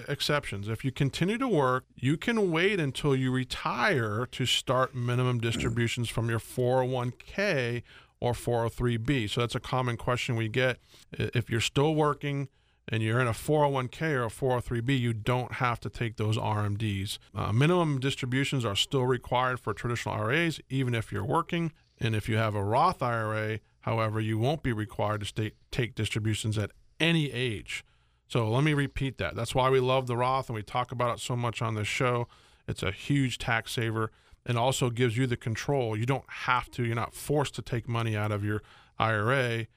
exceptions. If you continue to work, you can wait until you retire to start minimum distributions from your 401k or 403b. So that's a common question we get. If you're still working and you're in a 401k or a 403b, you don't have to take those RMDs. Minimum distributions are still required for traditional IRAs, even if you're working. And if you have a Roth IRA, however, you won't be required to take distributions at any age. So let me repeat that. That's why we love the Roth, and we talk about it so much on this show. It's a huge tax saver, and also gives you the control. You don't have to. You're not forced to take money out of your IRA.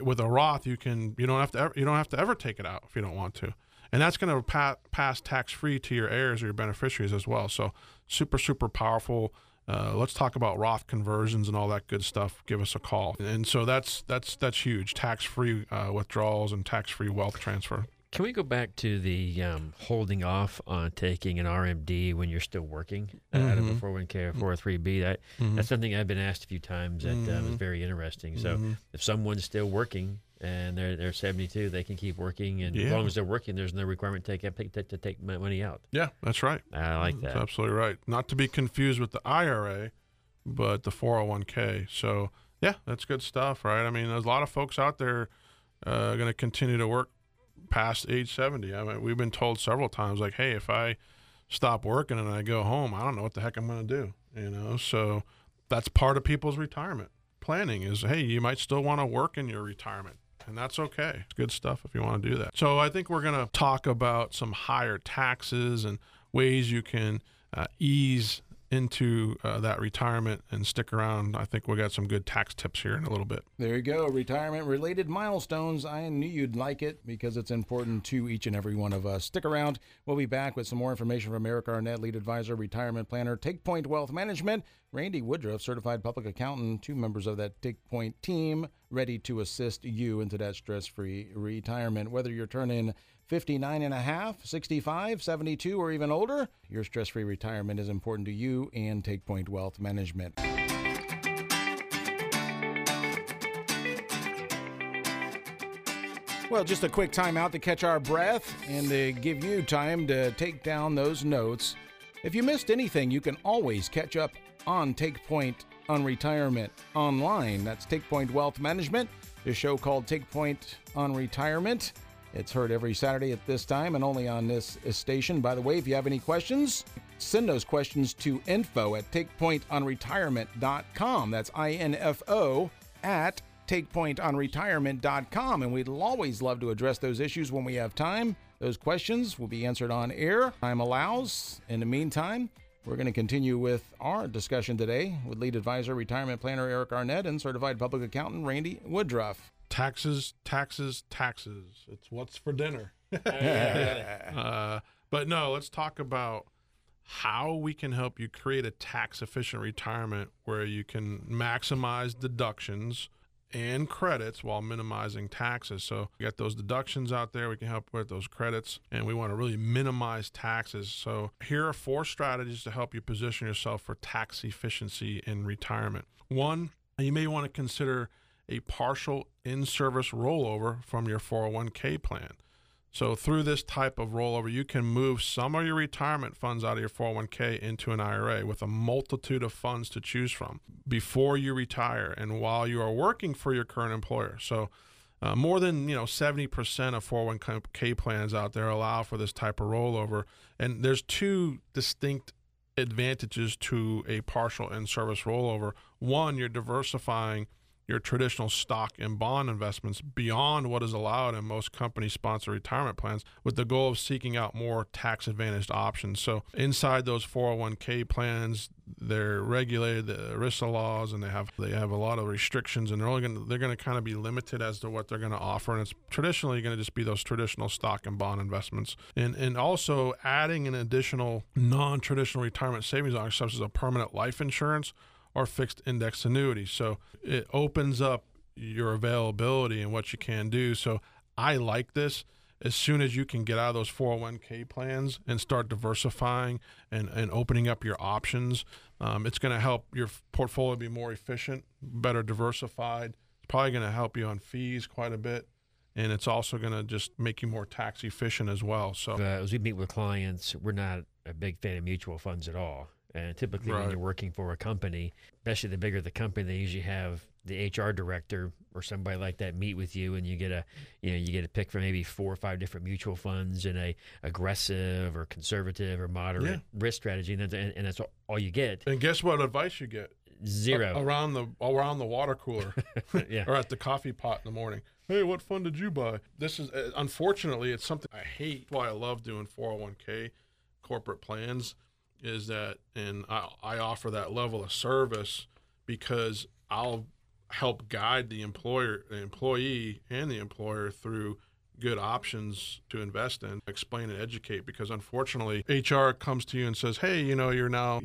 With a Roth, you don't have to ever take it out if you don't want to. And that's going to pass tax-free to your heirs or your beneficiaries as well. So super, super powerful. Let's talk about Roth conversions and all that good stuff. Give us a call. And so that's huge. Tax-free withdrawals and tax-free wealth transfer. Can we go back to the holding off on taking an RMD when you're still working out of a 401k or 403b? That's something I've been asked a few times that is very interesting. So if someone's still working and they're 72, they can keep working, and as long as they're working, there's no requirement to take money out. Yeah, that's right. I like that. That's absolutely right. Not to be confused with the IRA, but the 401k. So yeah, that's good stuff, right? There's a lot of folks out there going to continue to work past age 70. We've been told several times, like, hey, if I stop working and I go home, I don't know what the heck I'm going to do, So that's part of people's retirement planning is, hey, you might still want to work in your retirement, and that's okay. It's good stuff if you want to do that. So I think we're going to talk about some higher taxes and ways you can ease into that retirement and stick around. I think we got some good tax tips here in a little bit. There you go. Retirement related milestones. I knew you'd like it because it's important to each and every one of us. Stick around. We'll be back with some more information from Eric Arnett, lead advisor, retirement planner, Take Point Wealth Management, Randy Woodruff, certified public accountant, two members of that Take Point team, ready to assist you into that stress-free retirement. Whether you're turning 59 and a half, 65, 72, or even older? Your stress-free retirement is important to you and Take Point Wealth Management. Well, just a quick time out to catch our breath and to give you time to take down those notes. If you missed anything, you can always catch up on Take Point on Retirement online. That's Take Point Wealth Management, the show called Take Point on Retirement. It's heard every Saturday at this time and only on this station. By the way, if you have any questions, send those questions to info@TakePointOnRetirement.com. That's info at TakePointOnRetirement.com. And we'd always love to address those issues when we have time. Those questions will be answered on air. Time allows. In the meantime, we're going to continue with our discussion today with lead advisor, retirement planner Eric Arnett, and certified public accountant Randy Woodruff. Taxes, taxes, taxes. It's what's for dinner. But no, let's talk about how we can help you create a tax-efficient retirement where you can maximize deductions and credits while minimizing taxes. So we got those deductions out there, we can help with those credits, and we want to really minimize taxes. So here are four strategies to help you position yourself for tax efficiency in retirement. One, you may want to consider a partial in-service rollover from your 401k plan. So through this type of rollover, you can move some of your retirement funds out of your 401k into an IRA with a multitude of funds to choose from before you retire and while you are working for your current employer. So more than 70% of 401k plans out there allow for this type of rollover. And there's two distinct advantages to a partial in-service rollover. One, you're diversifying your traditional stock and bond investments beyond what is allowed in most company-sponsored retirement plans with the goal of seeking out more tax-advantaged options. So inside those 401k plans, they're regulated, the ERISA laws, and they have a lot of restrictions, and they're going to kind of be limited as to what they're going to offer, and it's traditionally going to just be those traditional stock and bond investments. And also adding an additional non-traditional retirement savings option such as a permanent life insurance or fixed index annuity. So it opens up your availability and what you can do. So I like this. As soon as you can get out of those 401k plans and start diversifying and opening up your options, it's going to help your portfolio be more efficient, better diversified. It's probably going to help you on fees quite a bit. And it's also going to just make you more tax efficient as well. So as we meet with clients, we're not a big fan of mutual funds at all. And typically when you're working for a company, especially the bigger the company, they usually have the HR director or somebody like that meet with you, and you get a pick from maybe 4 or 5 different mutual funds and a aggressive or conservative or moderate risk strategy, and that's all you get. And guess what advice you get? Zero. Around the water cooler or at the coffee pot in the morning. Hey, what fund did you buy? This is unfortunately it's something I hate. Why I love doing 401k corporate plans is that, and I offer that level of service because I'll help guide the employee and the employer through good options to invest in, explain and educate, because unfortunately HR comes to you and says, hey, you can now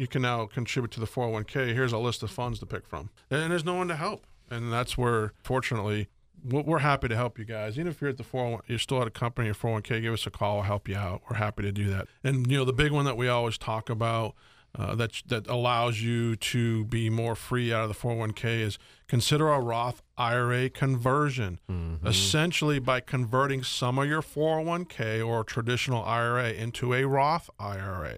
contribute to the 401k. Here's a list of funds to pick from. And there's no one to help. And that's where, fortunately, we're happy to help you guys. Even if you're at the 401, you're still at a company, your 401k, give us a call. We'll help you out. We're happy to do that. And, the big one that we always talk about that allows you to be more free out of the 401k is consider a Roth IRA conversion. Mm-hmm. Essentially, by converting some of your 401k or traditional IRA into a Roth IRA,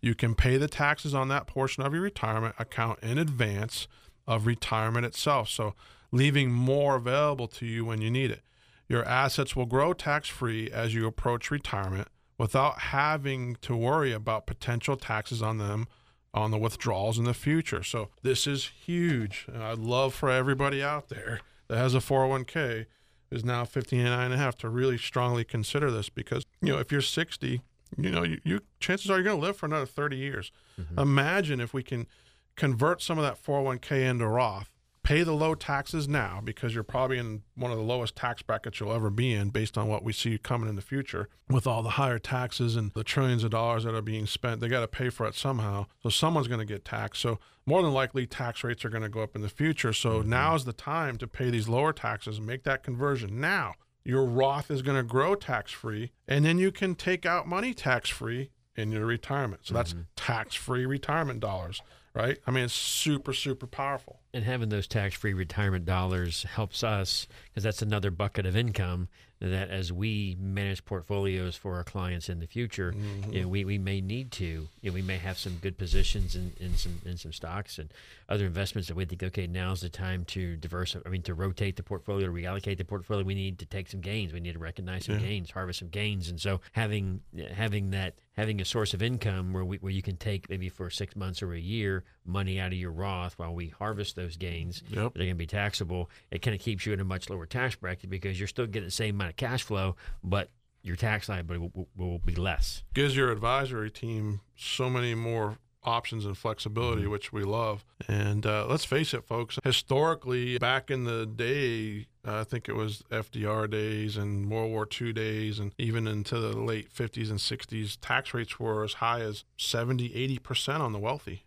you can pay the taxes on that portion of your retirement account in advance of retirement itself. So leaving more available to you when you need it. Your assets will grow tax-free as you approach retirement without having to worry about potential taxes on them on the withdrawals in the future. So this is huge. And I'd love for everybody out there that has a 401k is now 59.5 to really strongly consider this, because if you're 60, you chances are you're going to live for another 30 years. Mm-hmm. Imagine if we can convert some of that 401k into Roth. Pay the low taxes now, because you're probably in one of the lowest tax brackets you'll ever be in based on what we see coming in the future with all the higher taxes and the trillions of dollars that are being spent. They got to pay for it somehow. So someone's going to get taxed. So more than likely tax rates are going to go up in the future. So now's the time to pay these lower taxes and make that conversion now. Your Roth is going to grow tax-free, and then you can take out money tax-free in your retirement. So that's tax-free retirement dollars, right? I mean, it's super, super powerful. And having those tax-free retirement dollars helps us, because that's another bucket of income that as we manage portfolios for our clients in the future, you know, we may need to, you know, we may have some good positions in some stocks and other investments that we think, okay, now's the time to to rotate the portfolio, reallocate the portfolio. We need to take some gains. We need to recognize some gains, harvest some gains. And so having a source of income where you can take maybe for 6 months or a year money out of your Roth while we harvest those gains, they're going to be taxable. It kind of keeps you in a much lower tax bracket because you're still getting the same amount of cash flow, but your tax liability will be less. Gives your advisory team so many more options and flexibility, which we love. And let's face it, folks, historically, back in the day, I think it was FDR days and World War II days, and even into the late 50s and 60s, tax rates were as high as 70-80% on the wealthy.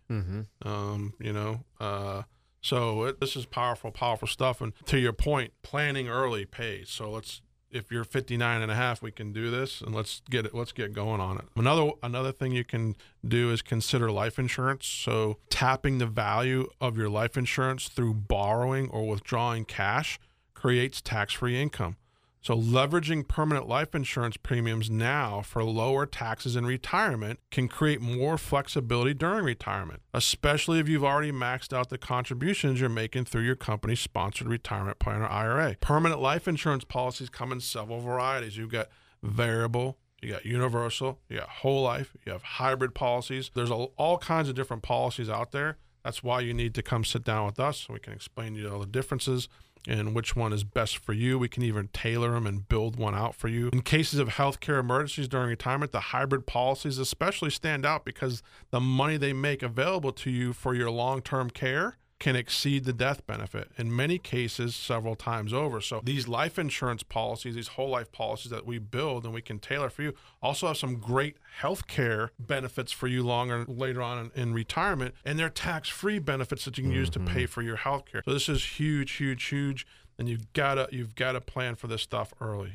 So this is powerful, powerful stuff. And to your point, planning early pays. So let's, if you're 59 and a half, we can do this, and let's get going on it. Another thing you can do is consider life insurance. So tapping the value of your life insurance through borrowing or withdrawing cash creates tax-free income. So leveraging permanent life insurance premiums now for lower taxes in retirement can create more flexibility during retirement, especially if you've already maxed out the contributions you're making through your company's sponsored retirement plan or IRA. Permanent life insurance policies come in several varieties. You've got variable, you got universal, you got whole life, you have hybrid policies. There's all kinds of different policies out there. That's why you need to come sit down with us so we can explain to you all the differences and which one is best for you. We can even tailor them and build one out for you. In cases of healthcare emergencies during retirement, the hybrid policies especially stand out because the money they make available to you for your long-term care can exceed the death benefit, in many cases several times over. So these life insurance policies, these whole life policies that we build and we can tailor for you, also have some great healthcare benefits for you later on in retirement, and they're tax-free benefits that you can use to pay for your healthcare. So this is huge, huge, huge, and you've got to plan for this stuff early.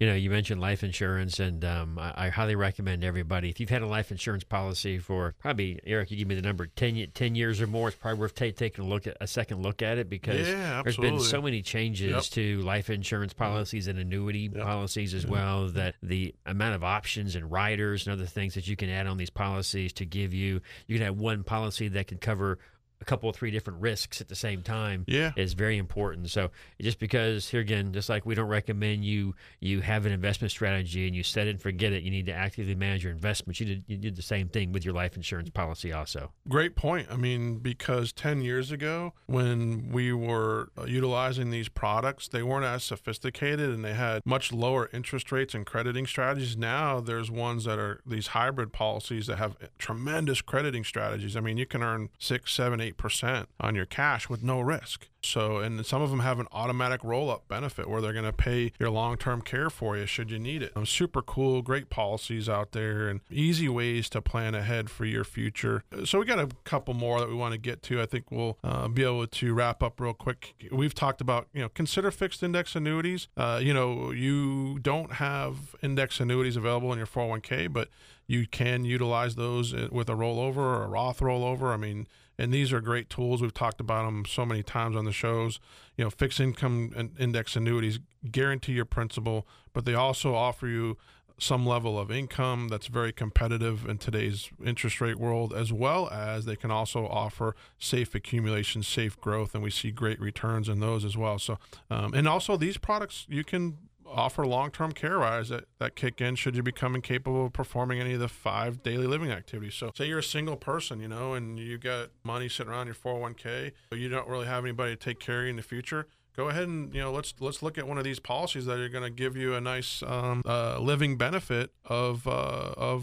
You know, you mentioned life insurance, and I highly recommend everybody, if you've had a life insurance policy for probably, Eric, you give me the number, 10 years or more, it's probably worth taking a second look at it because there's been so many changes to life insurance policies and annuity policies as well, that the amount of options and riders and other things that you can add on these policies to give you, you can have one policy that can cover a couple of three different risks at the same time is very important. So just because, here again, just like we don't recommend you have an investment strategy and you set it and forget it, you need to actively manage your investments. You did the same thing with your life insurance policy also. Great point. I mean, because 10 years ago when we were utilizing these products, they weren't as sophisticated and they had much lower interest rates and crediting strategies. Now there's ones that are these hybrid policies that have tremendous crediting strategies. I mean, you can earn 6, 7, 8% on your cash with no risk. So, and some of them have an automatic roll-up benefit where they're going to pay your long-term care for you should you need it. Super cool, great policies out there and easy ways to plan ahead for your future. So we got a couple more that we want to get to. I think we'll be able to wrap up real quick. We've talked about, you know, consider fixed index annuities. You know, you don't have index annuities available in your 401k, but you can utilize those with a rollover or a Roth rollover. I mean, and these are great tools. We've talked about them so many times on the shows. You know, fixed income and index annuities guarantee your principal, but they also offer you some level of income that's very competitive in today's interest rate world, as well as they can also offer safe accumulation, safe growth, and we see great returns in those as well. So, and also these products, you can offer long-term care riders that kick in should you become incapable of performing any of the 5 daily living activities. So say you're a single person, you know, and you got money sitting around your 401k, but you don't really have anybody to take care of you in the future. Go ahead and, you know, let's look at one of these policies that are going to give you a nice living benefit of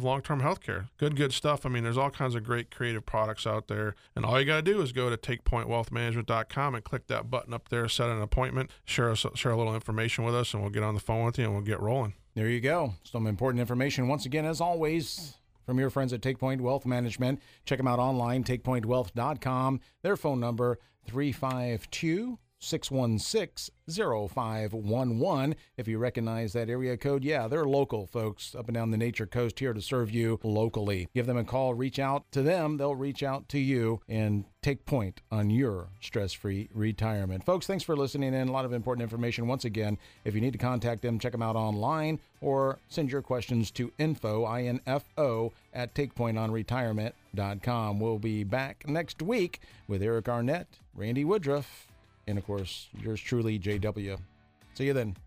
long-term health care. Good stuff. I mean, there's all kinds of great creative products out there. And all you got to do is go to TakePointWealthManagement.com and click that button up there, set an appointment, share a little information with us, and we'll get on the phone with you and we'll get rolling. There you go. Some important information. Once again, as always, from your friends at Take Point Wealth Management. Check them out online, TakePointWealth.com. Their phone number, 352- 616-0511. If you recognize that area code, yeah, they're local folks up and down the Nature Coast here to serve you locally. Give them a call, reach out to them, they'll reach out to you and take point on your stress-free retirement. Folks, thanks for listening in. A lot of important information. Once again, if you need to contact them, check them out online or send your questions to info@TakePointOnRetirement.com. We'll be back next week with Eric Arnett, Randy Woodruff, and, of course, yours truly, JW. See you then.